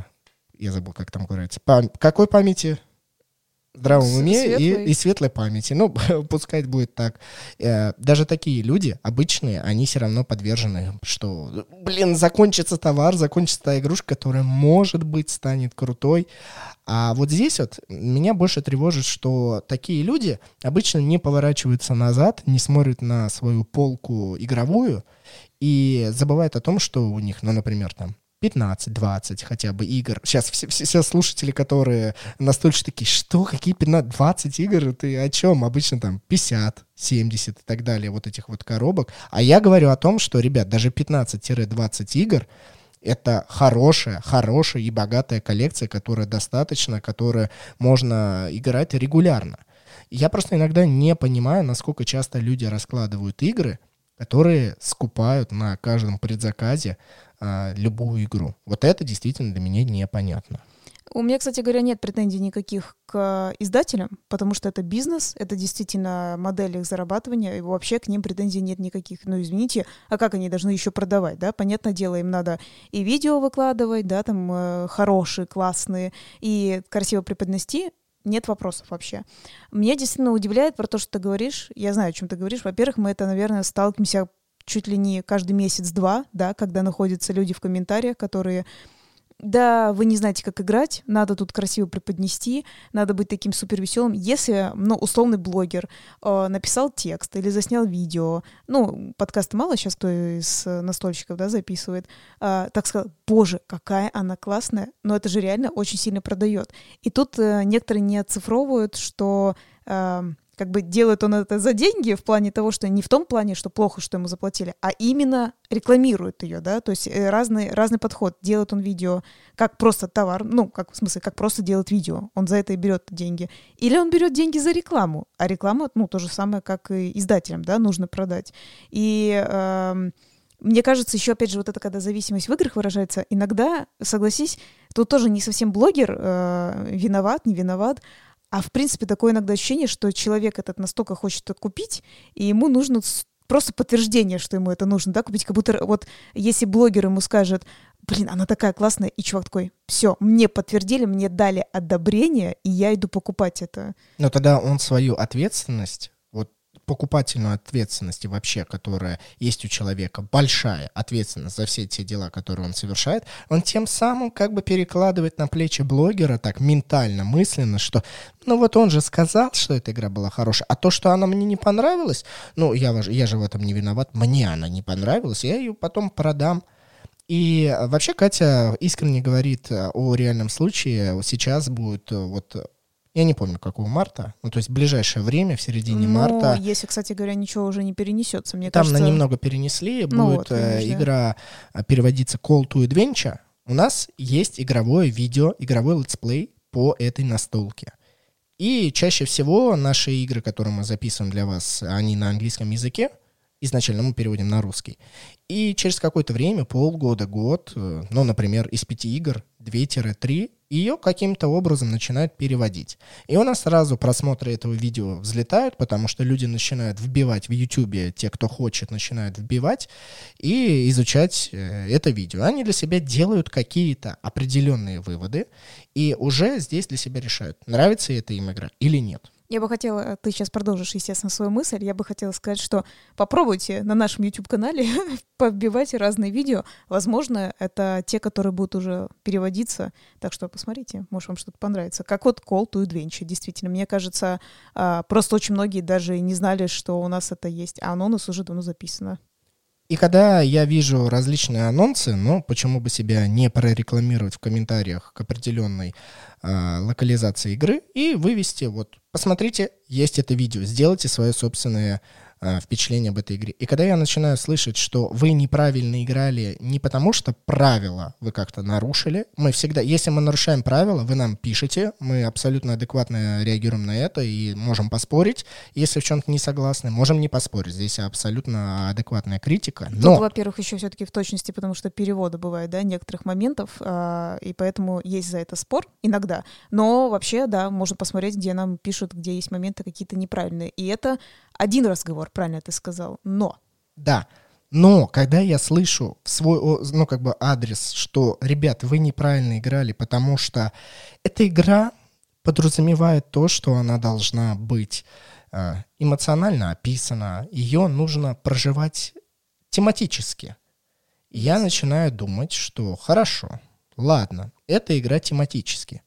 я забыл, как там говорится. Пам- какой памяти... в здравом уме и, и светлой памяти. Ну, пускай будет так. Даже такие люди, обычные, они все равно подвержены, что, блин, закончится товар, закончится та игрушка, которая, может быть, станет крутой. А вот здесь вот меня больше тревожит, что такие люди обычно не поворачиваются назад, не смотрят на свою полку игровую и забывают о том, что у них, ну, например, там, пятнадцать-двадцать хотя бы игр. Сейчас все, все слушатели, которые настолько такие, что, какие пятнадцать-двадцать игр? Ты о чем? Обычно там пятьдесят, семьдесят и так далее, вот этих вот коробок. А я говорю о том, что, ребят, даже пятнадцать-двадцать игр — это хорошая, хорошая и богатая коллекция, которая достаточно, которую можно играть регулярно. Я просто иногда не понимаю, насколько часто люди раскладывают игры, которые скупают на каждом предзаказе а, любую игру. Вот это действительно для меня непонятно. У меня, кстати говоря, нет претензий никаких к издателям, потому что это бизнес, это действительно модель их зарабатывания, и вообще к ним претензий нет никаких. Ну, извините, а как они должны еще продавать, да? Понятное дело, им надо и видео выкладывать, да, там, э, хорошие, классные, и красиво преподнести. Нет вопросов вообще. Меня действительно удивляет про то, что ты говоришь. Я знаю, о чем ты говоришь. Во-первых, мы это, наверное, сталкиваемся чуть ли не каждый месяц-два, да, когда находятся люди в комментариях, которые... Да, вы не знаете, как играть, надо тут красиво преподнести, надо быть таким супервеселым. Если, ну, условный блогер э, написал текст или заснял видео, ну, подкаст мало сейчас кто из настольщиков, да, записывает, э, так сказал, боже, какая она классная, но это же реально очень сильно продает. И тут э, некоторые не оцифровывают, что... Э, как бы делает он это за деньги в плане того, что не в том плане, что плохо, что ему заплатили, а именно рекламирует ее, да, то есть разный, разный подход. Делает он видео как просто товар, ну, как, в смысле, как просто делает видео, он за это и берет деньги. Или он берет деньги за рекламу, а реклама, ну, то же самое, как и издателям, да, нужно продать. И... Э- Мне кажется, еще, опять же, вот это, когда зависимость в играх выражается, иногда, согласись, тут тоже не совсем блогер э, виноват, не виноват, а, в принципе, такое иногда ощущение, что человек этот настолько хочет это купить, и ему нужно просто подтверждение, что ему это нужно, да, купить, как будто вот если блогер ему скажет, блин, она такая классная, и чувак такой, все, мне подтвердили, мне дали одобрение, и я иду покупать это. Но тогда он свою ответственность... покупательную ответственность вообще, которая есть у человека, большая ответственность за все те дела, которые он совершает, он тем самым как бы перекладывает на плечи блогера так ментально, мысленно, что ну вот он же сказал, что эта игра была хорошая, а то, что она мне не понравилась, ну я, я же в этом не виноват, мне она не понравилась, я ее потом продам. И вообще Катя искренне говорит о реальном случае, сейчас будет вот... Я не помню, какого марта. Ну, то есть в ближайшее время, в середине ну, марта... Если, кстати говоря, ничего уже не перенесется, мне там кажется... Там на немного перенесли. Ну, будет вот, конечно, игра переводиться Call to Adventure. У нас есть игровое видео, игровой летсплей по этой настолке. И чаще всего наши игры, которые мы записываем для вас, они на английском языке. Изначально мы переводим на русский. И через какое-то время, полгода, год, ну, например, из пяти игр, две-три, ее каким-то образом начинают переводить. И у нас сразу просмотры этого видео взлетают, потому что люди начинают вбивать в Ютубе, те, кто хочет, начинают вбивать и изучать это видео. Они для себя делают какие-то определенные выводы и уже здесь для себя решают, нравится эта им игра или нет. Я бы хотела, ты сейчас продолжишь, естественно, свою мысль, я бы хотела сказать, что попробуйте на нашем YouTube-канале подбивать разные видео. Возможно, это те, которые будут уже переводиться. Так что посмотрите, может, вам что-то понравится. Как вот Call to Adventure, действительно. Мне кажется, просто очень многие даже не знали, что у нас это есть, а оно у нас уже давно записано. И когда я вижу различные анонсы, ну, почему бы себя не прорекламировать в комментариях к определенной э, локализации игры и вывести, вот, посмотрите, есть это видео, сделайте свое собственное э, впечатление об этой игре. И когда я начинаю слышать, что вы неправильно играли не потому, что правила вы как-то нарушили, мы всегда, если мы нарушаем правила, вы нам пишете, мы абсолютно адекватно реагируем на это и можем поспорить, если в чем-то не согласны, можем не поспорить, здесь абсолютно адекватная критика. Но... Тут, во-первых, еще все-таки в точности, потому что переводы бывают, да, некоторых моментов, э, и поэтому есть за это спор иногда, но вообще, да, можно посмотреть, где нам пишут, где есть моменты какие-то неправильные. И это один разговор, правильно ты сказал, но... Да, но когда я слышу свой, ну, как бы адрес, что, ребят, вы неправильно играли, потому что эта игра подразумевает то, что она должна быть эмоционально описана, ее нужно проживать тематически. И я начинаю думать, что хорошо, ладно, эта игра тематически.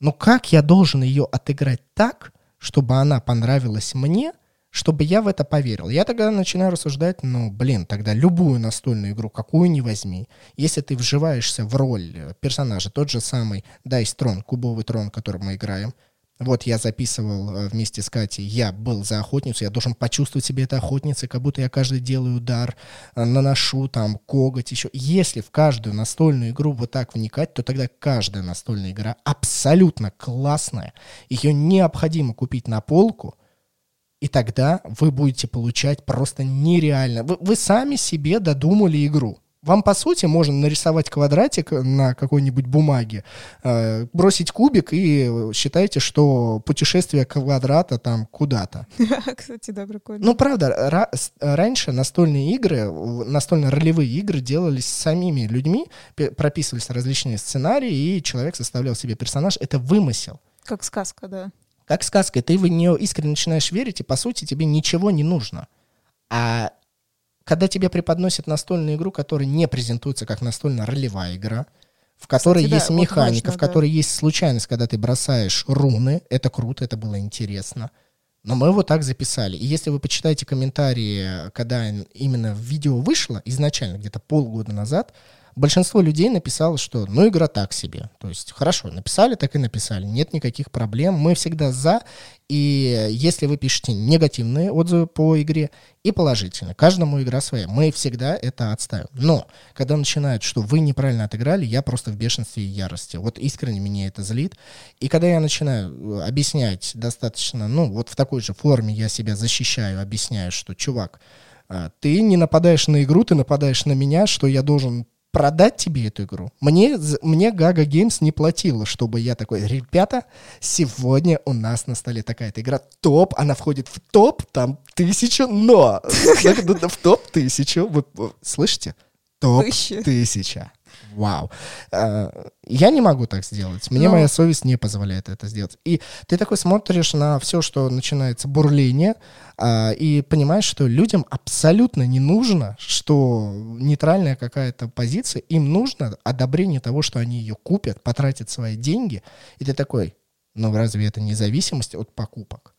Но как я должен ее отыграть так, чтобы она понравилась мне, чтобы я в это поверил? Я тогда начинаю рассуждать, ну, блин, тогда любую настольную игру, какую ни возьми, если ты вживаешься в роль персонажа, тот же самый Dice Throne, Кубовый Трон, который мы играем, вот я записывал вместе с Катей, я был за охотницу, я должен почувствовать себя этой охотницей, как будто я каждый делаю удар, наношу там коготь еще. Если в каждую настольную игру вот так вникать, то тогда каждая настольная игра абсолютно классная, ее необходимо купить на полку, и тогда вы будете получать просто нереально. Вы, вы сами себе додумали игру. Вам, по сути, можно нарисовать квадратик на какой-нибудь бумаге, э, бросить кубик и считайте, что путешествие квадрата там куда-то. Кстати, да, прикольно. Ну, правда, раньше настольные игры, настольно-ролевые игры делались самими людьми, прописывались различные сценарии, и человек составлял себе персонаж. Это вымысел. Как сказка, да. Как сказка. И ты в нее искренне начинаешь верить, и, по сути, тебе ничего не нужно. А когда тебе преподносят настольную игру, которая не презентуется как настольно-ролевая игра, в которой Кстати, есть да, механика, вот, в которой да. есть случайность, когда ты бросаешь руны, это круто, это было интересно. Но мы его так записали. И если вы почитаете комментарии, когда именно видео вышло, изначально, где-то полгода назад, большинство людей написало, что ну игра так себе. То есть хорошо, написали, так и написали. Нет никаких проблем. Мы всегда за. И если вы пишете негативные отзывы по игре и положительные, каждому игра своя. Мы всегда это отставим. Но когда начинают, что вы неправильно отыграли, я просто в бешенстве и ярости. Вот искренне меня это злит. И когда я начинаю объяснять достаточно, ну вот в такой же форме я себя защищаю, объясняю, что чувак, ты не нападаешь на игру, ты нападаешь на меня, что я должен... продать тебе эту игру. Мне, мне Гага Геймс не платила, чтобы я такой, ребята, сегодня у нас на столе такая-то игра, топ, она входит в топ, там, тысячу, но в топ тысячу, вы слышите? Топ тысяча. Вау. Я не могу так сделать. Мне моя совесть не позволяет это сделать. И ты такой смотришь на все, что начинается бурление, и понимаешь, что людям абсолютно не нужно, что нейтральная какая-то позиция, им нужно одобрение того, что они ее купят, потратят свои деньги. И ты такой, ну разве это не зависимость от покупок?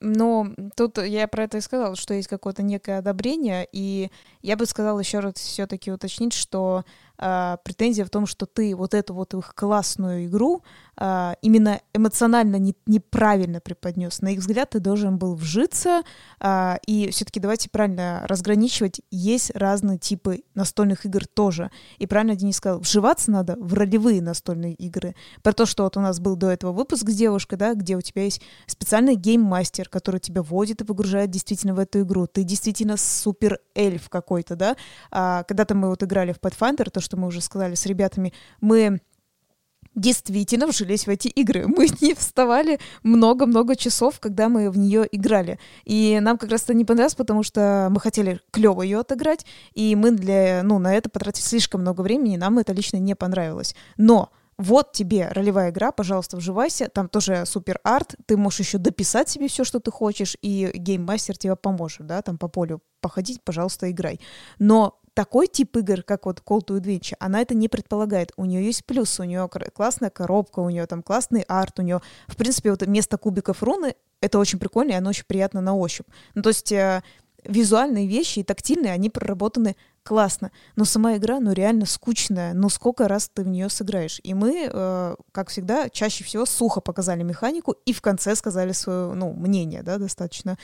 Но тут я про это и сказала, что есть какое-то некое одобрение, и я бы сказала еще раз все-таки уточнить, что э, претензия в том, что ты вот эту вот их классную игру э, именно эмоционально не, неправильно преподнес. На их взгляд ты должен был вжиться, э, и все-таки давайте правильно разграничивать. Есть разные типы настольных игр тоже. И правильно Денис сказал, вживаться надо в ролевые настольные игры. Про то, что вот у нас был до этого выпуск с девушкой, да, где у тебя есть специальный гейммастер, который тебя вводит и погружает действительно в эту игру. Ты действительно супер-эльф какой-то, да? А, когда-то мы вот играли в Pathfinder, то, что мы уже сказали с ребятами, мы действительно вжились в эти игры. Мы не вставали много-много часов, когда мы в нее играли. И нам как раз это не понравилось, потому что мы хотели клево ее отыграть, и мы для, ну, на это потратили слишком много времени, нам это лично не понравилось. Но Вот тебе ролевая игра, пожалуйста, вживайся. Там тоже супер арт. Ты можешь еще дописать себе все, что ты хочешь, и гейммастер тебе поможет, да, там по полю походить, пожалуйста, играй. Но такой тип игр, как вот Call to Adventure, она это не предполагает. У нее есть плюс, у нее классная коробка, у нее там классный арт, у нее, в принципе, вот вместо кубиков руны это очень прикольно, и оно очень приятно на ощупь. Ну, то есть визуальные вещи и тактильные, они проработаны классно. Но сама игра, ну, реально скучная. Ну, сколько раз ты в нее сыграешь? И мы, э, как всегда, чаще всего сухо показали механику и в конце сказали свое, ну, мнение, да, достаточно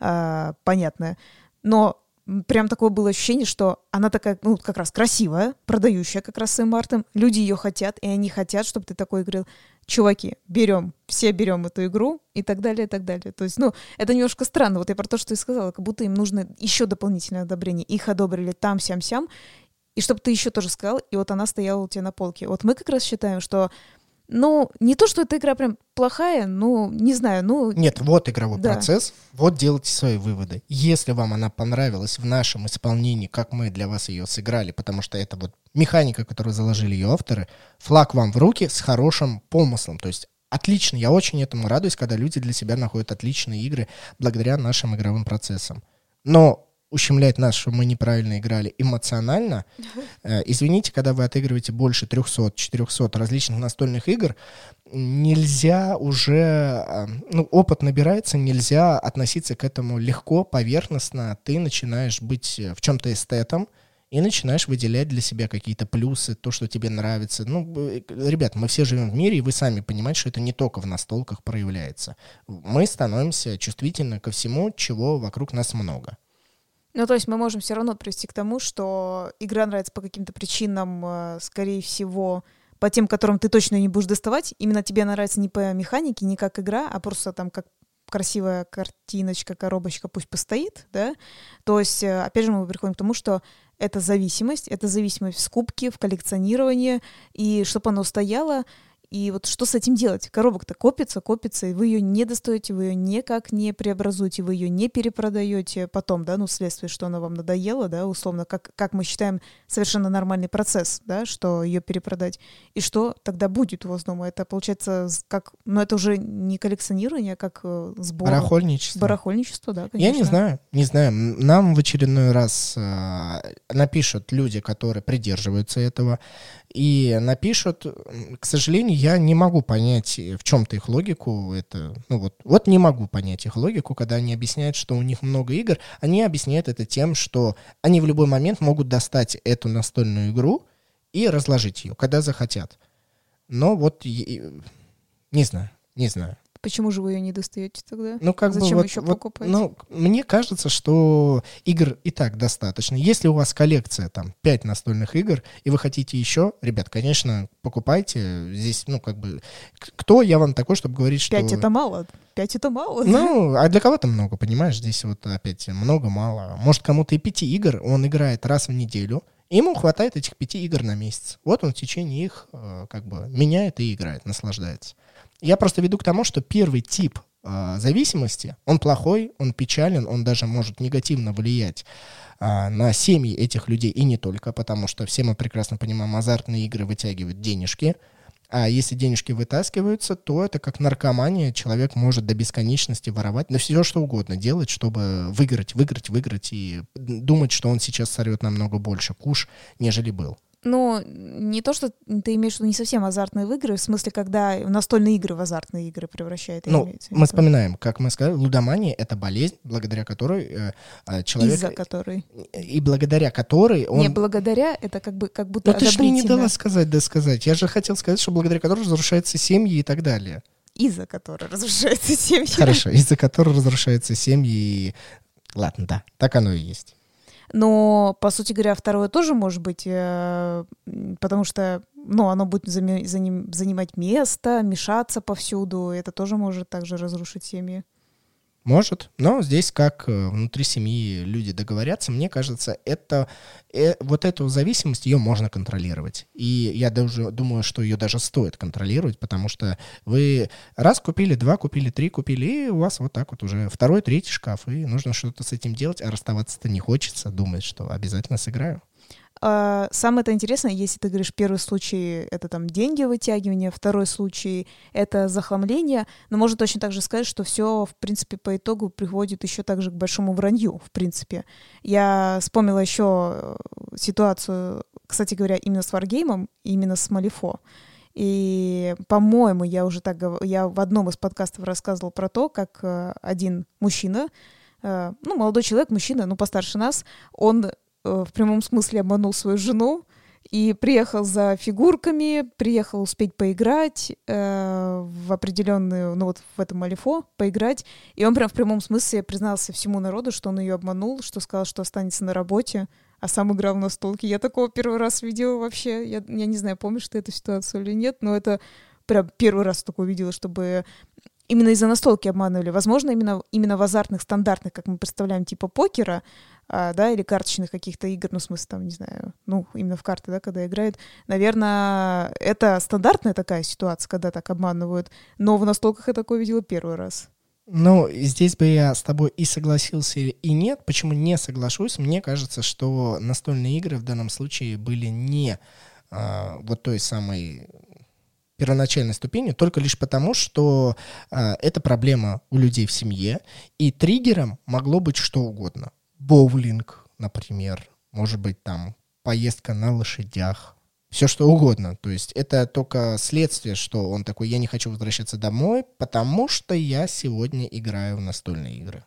э, понятное. Но прям такое было ощущение, что она такая, ну, как раз красивая, продающая как раз своим артом. Люди ее хотят, и они хотят, чтобы ты такой говорил: чуваки, берем, все берем эту игру, и так далее, и так далее. То есть, ну, это немножко странно. Вот я про то, что и сказала, как будто им нужно еще дополнительное одобрение. Их одобрили там, сям, сям. И чтобы ты еще тоже сказал, и вот она стояла у тебя на полке. Вот мы как раз считаем, что, ну, не то, что эта игра прям плохая, ну, не знаю, ну... Нет, вот игровой да. процесс, вот делайте свои выводы. Если вам она понравилась в нашем исполнении, как мы для вас ее сыграли, потому что это вот механика, которую заложили ее авторы, флаг вам в руки с хорошим помыслом. То есть отлично, я очень этому радуюсь, когда люди для себя находят отличные игры благодаря нашим игровым процессам. Но ущемляет нас, что мы неправильно играли эмоционально. Uh-huh. Извините, когда вы отыгрываете больше триста-четыреста различных настольных игр, нельзя уже... Ну, опыт набирается, нельзя относиться к этому легко, поверхностно. Ты начинаешь быть в чем-то эстетом и начинаешь выделять для себя какие-то плюсы, то, что тебе нравится. Ну, ребят, мы все живем в мире, и вы сами понимаете, что это не только в настолках проявляется. Мы становимся чувствительны ко всему, чего вокруг нас много. Ну, то есть мы можем все равно привести к тому, что игра нравится по каким-то причинам, скорее всего, по тем, которым ты точно не будешь доставать. Именно тебе она нравится не по механике, не как игра, а просто там как красивая картиночка, коробочка, пусть постоит, да. То есть, опять же, мы приходим к тому, что это зависимость, это зависимость в скупке, в коллекционировании, и чтобы оно стояло. И вот что с этим делать? Коробок-то копится, копится, и вы ее не достаете, вы ее никак не преобразуете, вы ее не перепродаете потом, да, ну, вследствие, что она вам надоела, да, условно, как, как мы считаем, совершенно нормальный процесс, да, что ее перепродать. И что тогда будет у вас дома? Это, получается, как, ну, это уже не коллекционирование, а как сбор. Барахольничество. Барахольничество, да, конечно. Я не знаю, не знаю. Нам в очередной раз э, напишут люди, которые придерживаются этого, и напишут, к сожалению, я не могу понять, в чем-то их логику. Это, ну вот, вот не могу понять их логику, когда они объясняют, что у них много игр. Они объясняют это тем, что они в любой момент могут достать эту настольную игру и разложить ее, когда захотят. Но вот не знаю, не знаю. Почему же вы ее не достаете тогда? Ну, как Зачем бы, вот, еще вот, покупаете? Ну, мне кажется, что игр и так достаточно. Если у вас коллекция, там, пять настольных игр, и вы хотите еще, ребят, конечно, покупайте. Здесь, ну, как бы, кто я вам такой, чтобы говорить, что... Пять — это мало. Пять — это мало. Ну, а для кого-то много, понимаешь? Здесь вот опять много-мало. Может, кому-то и пяти игр он играет раз в неделю, и ему хватает этих пяти игр на месяц. Вот он в течение их, как бы, меняет и играет, наслаждается. Я просто веду к тому, что первый тип э, зависимости, он плохой, он печален, он даже может негативно влиять э, на семьи этих людей, и не только, потому что все мы прекрасно понимаем, азартные игры вытягивают денежки, а если денежки вытаскиваются, то это как наркомания, человек может до бесконечности воровать, но все что угодно делать, чтобы выиграть, выиграть, выиграть, и думать, что он сейчас сорвет намного больше куш, нежели был. Ну, не то, что ты имеешь в виду не совсем азартные игры, в смысле, когда настольные игры в азартные игры превращают. Ну, мы вспоминаем, как мы сказали, лудомания — это болезнь, благодаря которой э, человек... Из-за которой. И благодаря которой он... Не, благодаря — это как бы как будто одобрительно. Ну, ты же мне не дала сказать, да сказать. Я же хотел сказать, что благодаря которой разрушаются семьи и так далее. Из-за которой разрушаются семьи. Хорошо, из-за которой разрушаются семьи и... Ладно, да, так оно и есть. Но, по сути говоря, второе тоже может быть, потому что, ну, оно будет занимать место, мешаться повсюду, это тоже может также разрушить семьи. Может, но здесь как внутри семьи люди договорятся, мне кажется, это, э, вот эту зависимость, ее можно контролировать. И я даже думаю, что ее даже стоит контролировать, потому что вы раз купили, два купили, три купили, и у вас вот так вот уже второй, третий шкаф, и нужно что-то с этим делать, а расставаться-то не хочется, думать, что обязательно сыграю. Самое это интересное, если ты говоришь, первый случай — это там деньги вытягивания, второй случай — это захламление, но можно точно так же сказать, что все, в принципе, по итогу приводит еще также к большому вранью, в принципе. Я вспомнила еще ситуацию, кстати говоря, именно с Wargame, именно с Малифо. И, по-моему, я уже так я в одном из подкастов рассказывала про то, как один мужчина, ну, молодой человек, мужчина, ну, постарше нас, он в прямом смысле обманул свою жену и приехал за фигурками, приехал успеть поиграть э, в определенную, ну вот в этом Малифо поиграть, и он прям в прямом смысле признался всему народу, что он ее обманул, что сказал, что останется на работе, а сам играл в настолки. Я такого первый раз видела вообще, я, я не знаю, помнишь ты эту ситуацию или нет, но это прям первый раз такое видела, чтобы именно из-за настолки обманывали. Возможно, именно, именно в азартных стандартных, как мы представляем, типа покера, а, да, или карточных каких-то игр, ну, в смысле, там, не знаю, ну, именно в карты, да, когда играют. Наверное, это стандартная такая ситуация, когда так обманывают, но в настолках я такое видела первый раз. Ну, здесь бы я с тобой и согласился, и нет. Почему не соглашусь? Мне кажется, что настольные игры в данном случае были не а, вот той самой первоначальной ступенью, только лишь потому, что а, это проблема у людей в семье, и триггером могло быть что угодно. Боулинг, например, может быть, там, поездка на лошадях, все что угодно. То есть это только следствие, что он такой, я не хочу возвращаться домой, потому что я сегодня играю в настольные игры.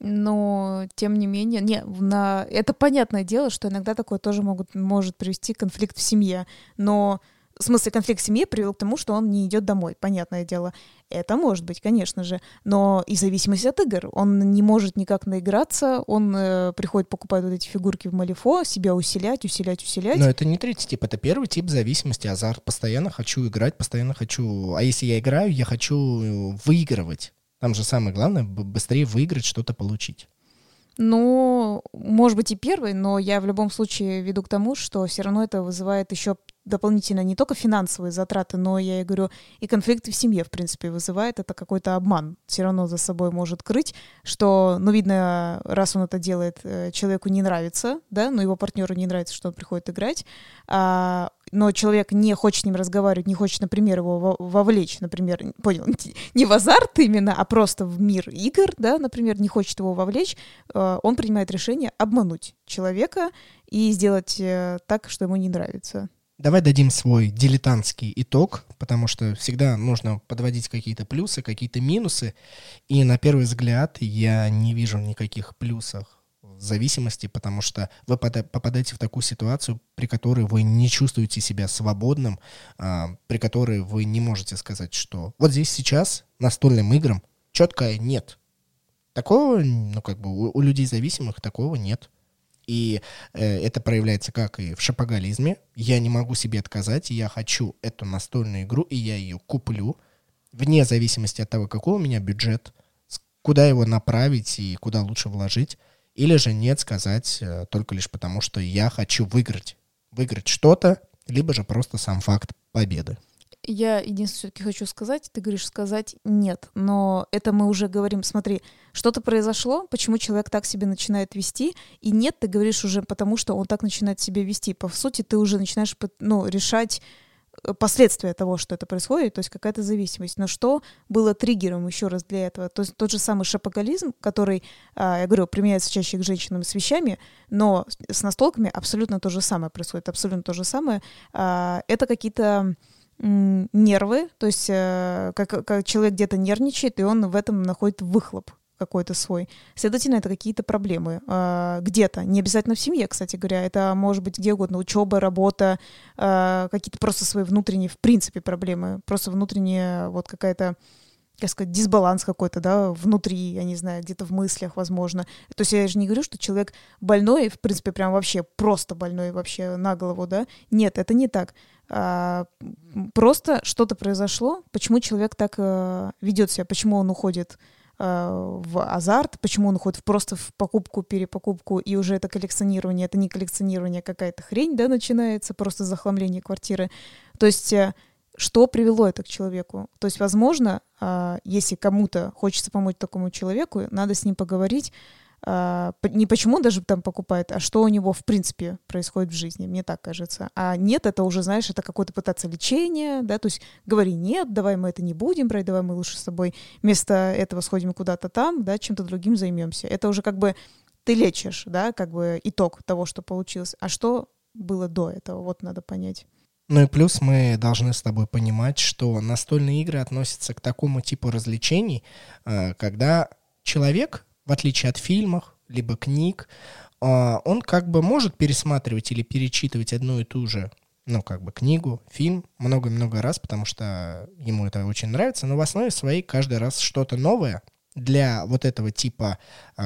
Но, тем не менее, не, на... это понятное дело, что иногда такое тоже могут, может привести к конфликту в семье, но в смысле, конфликт в семье привел к тому, что он не идет домой, понятное дело. Это может быть, конечно же, но и зависимость от игр. Он не может никак наиграться, он э, приходит покупать вот эти фигурки в Малифо, себя усилять, усилять, усилять. Но это не третий тип, это первый тип зависимости, азарт. Постоянно хочу играть, постоянно хочу... А если я играю, я хочу выигрывать. Там же самое главное — быстрее выиграть, что-то получить. Ну, может быть и первый, но я в любом случае веду к тому, что все равно это вызывает еще дополнительно не только финансовые затраты, но, я и говорю, и конфликты в семье, в принципе, вызывает. Это какой-то обман. Все равно за собой может крыть, что, ну, видно, раз он это делает, человеку не нравится, да, но его партнеру не нравится, что он приходит играть, а, но человек не хочет с ним разговаривать, не хочет, например, его вовлечь, например, понял, не в азарт именно, а просто в мир игр, да, например, не хочет его вовлечь, он принимает решение обмануть человека и сделать так, что ему не нравится. Давай дадим свой дилетантский итог, потому что всегда нужно подводить какие-то плюсы, какие-то минусы. И на первый взгляд я не вижу никаких плюсов в зависимости, потому что вы попадаете в такую ситуацию, при которой вы не чувствуете себя свободным, при которой вы не можете сказать, что вот здесь сейчас настольным играм четкое нет. Такого, ну как бы у людей зависимых такого нет. И э, это проявляется как и в шопоголизме. Я не могу себе отказать, я хочу эту настольную игру, и я ее куплю, вне зависимости от того, какой у меня бюджет, куда его направить и куда лучше вложить. Или же нет, сказать э, только лишь потому, что я хочу выиграть. Выиграть что-то, либо же просто сам факт победы. Я единственное все-таки хочу сказать, ты говоришь сказать нет, но это мы уже говорим, смотри, что-то произошло, почему человек так себя начинает вести, и нет, ты говоришь уже потому, что он так начинает себя вести, по сути, ты уже начинаешь, ну, решать последствия того, что это происходит, то есть какая-то зависимость. Но что было триггером еще раз для этого? То есть тот же самый шопоголизм, который, я говорю, применяется чаще к женщинам с вещами, но с настолками абсолютно то же самое происходит, абсолютно то же самое. Это какие-то нервы, то есть э, как, как человек где-то нервничает, и он в этом находит выхлоп какой-то свой. Следовательно, это какие-то проблемы э, где-то. Не обязательно в семье, кстати говоря. Это может быть где угодно. Учеба, работа, э, какие-то просто свои внутренние, в принципе, проблемы. Просто внутренняя вот какая-то, как сказать, дисбаланс какой-то, да, внутри, я не знаю, где-то в мыслях, возможно. То есть я же не говорю, что человек больной, в принципе, прям вообще просто больной, вообще на голову, да. Нет, это не так. А, просто что-то произошло, почему человек так а, ведет себя, почему он уходит а, в азарт, почему он уходит в просто в покупку, перепокупку, и уже это коллекционирование, это не коллекционирование, какая-то хрень, да, начинается, просто захламление квартиры. То есть что привело это к человеку? То есть, возможно, если кому-то хочется помочь такому человеку, надо с ним поговорить, не почему даже там покупает, а что у него в принципе происходит в жизни, мне так кажется. А нет, это уже, знаешь, это какое-то пытаться лечение, да, то есть говори нет, давай мы это не будем брать, давай мы лучше с тобой вместо этого сходим куда-то там, да, чем-то другим займемся. Это уже как бы ты лечишь, да, как бы итог того, что получилось. А что было до этого, вот надо понять. Ну и плюс мы должны с тобой понимать, что настольные игры относятся к такому типу развлечений, когда человек, в отличие от фильмов, либо книг, он как бы может пересматривать или перечитывать одну и ту же, ну, как бы книгу, фильм много-много раз, потому что ему это очень нравится, но в основе своей каждый раз что-то новое для вот этого типа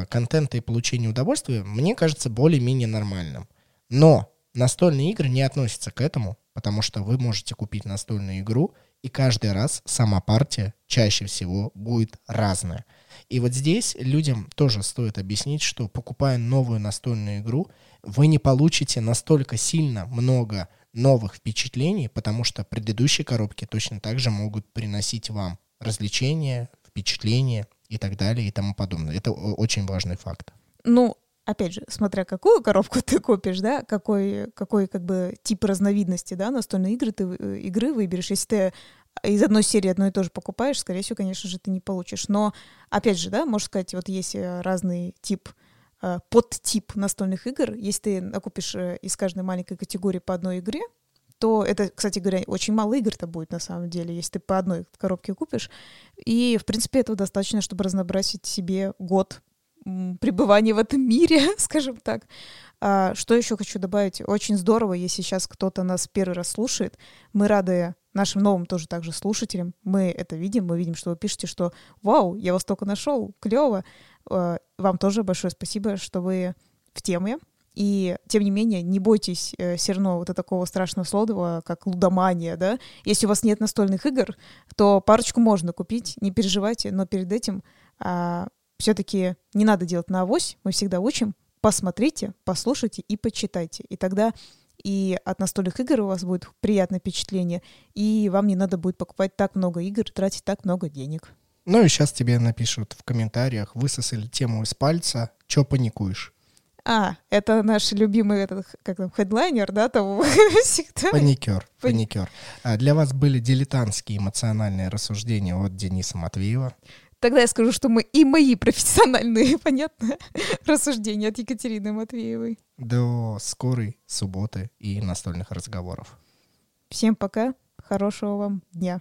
контента и получения удовольствия, мне кажется, более-менее нормальным. Но настольные игры не относятся к этому, потому что вы можете купить настольную игру, и каждый раз сама партия чаще всего будет разная. И вот здесь людям тоже стоит объяснить, что покупая новую настольную игру, вы не получите настолько сильно много новых впечатлений, потому что предыдущие коробки точно так же могут приносить вам развлечения, впечатления и так далее и тому подобное. Это очень важный факт. Ну, опять же, смотря какую коробку ты купишь, да, какой, какой как бы тип разновидности, да, настольной игры ты игры выберешь, если ты из одной серии одно и то же покупаешь, скорее всего, конечно же, ты не получишь. Но, опять же, да, можно сказать, вот есть разный тип, подтип настольных игр. Если ты накупишь из каждой маленькой категории по одной игре, то это, кстати говоря, очень мало игр-то будет на самом деле, если ты по одной коробке купишь. И, в принципе, этого достаточно, чтобы разнообразить себе год пребывания в этом мире, скажем так. А, что еще хочу добавить? Очень здорово, если сейчас кто-то нас первый раз слушает. Мы рады нашим новым тоже также слушателям. Мы это видим, мы видим, что вы пишете, что «Вау, я вас только нашел, клево». Вам тоже большое спасибо, что вы в теме. И, тем не менее, не бойтесь все равно вот такого страшного слова, как лудомания, да. Если у вас нет настольных игр, то парочку можно купить, не переживайте. Но перед этим а, все-таки не надо делать на авось, мы всегда учим. Посмотрите, послушайте и почитайте. И тогда... и от настольных игр у вас будет приятное впечатление, и вам не надо будет покупать так много игр, тратить так много денег. Ну и сейчас тебе напишут в комментариях, высосали тему из пальца, чё паникуешь? А, это наш любимый этот, как там, хедлайнер, да, там всегда. Паникер, паникер. Для вас были дилетантские эмоциональные рассуждения от Дениса Матвеева. Тогда я скажу, что мы и мои профессиональные, понятно, рассуждения от Екатерины Матвеевой. До скорой субботы и настольных разговоров. Всем пока, хорошего вам дня.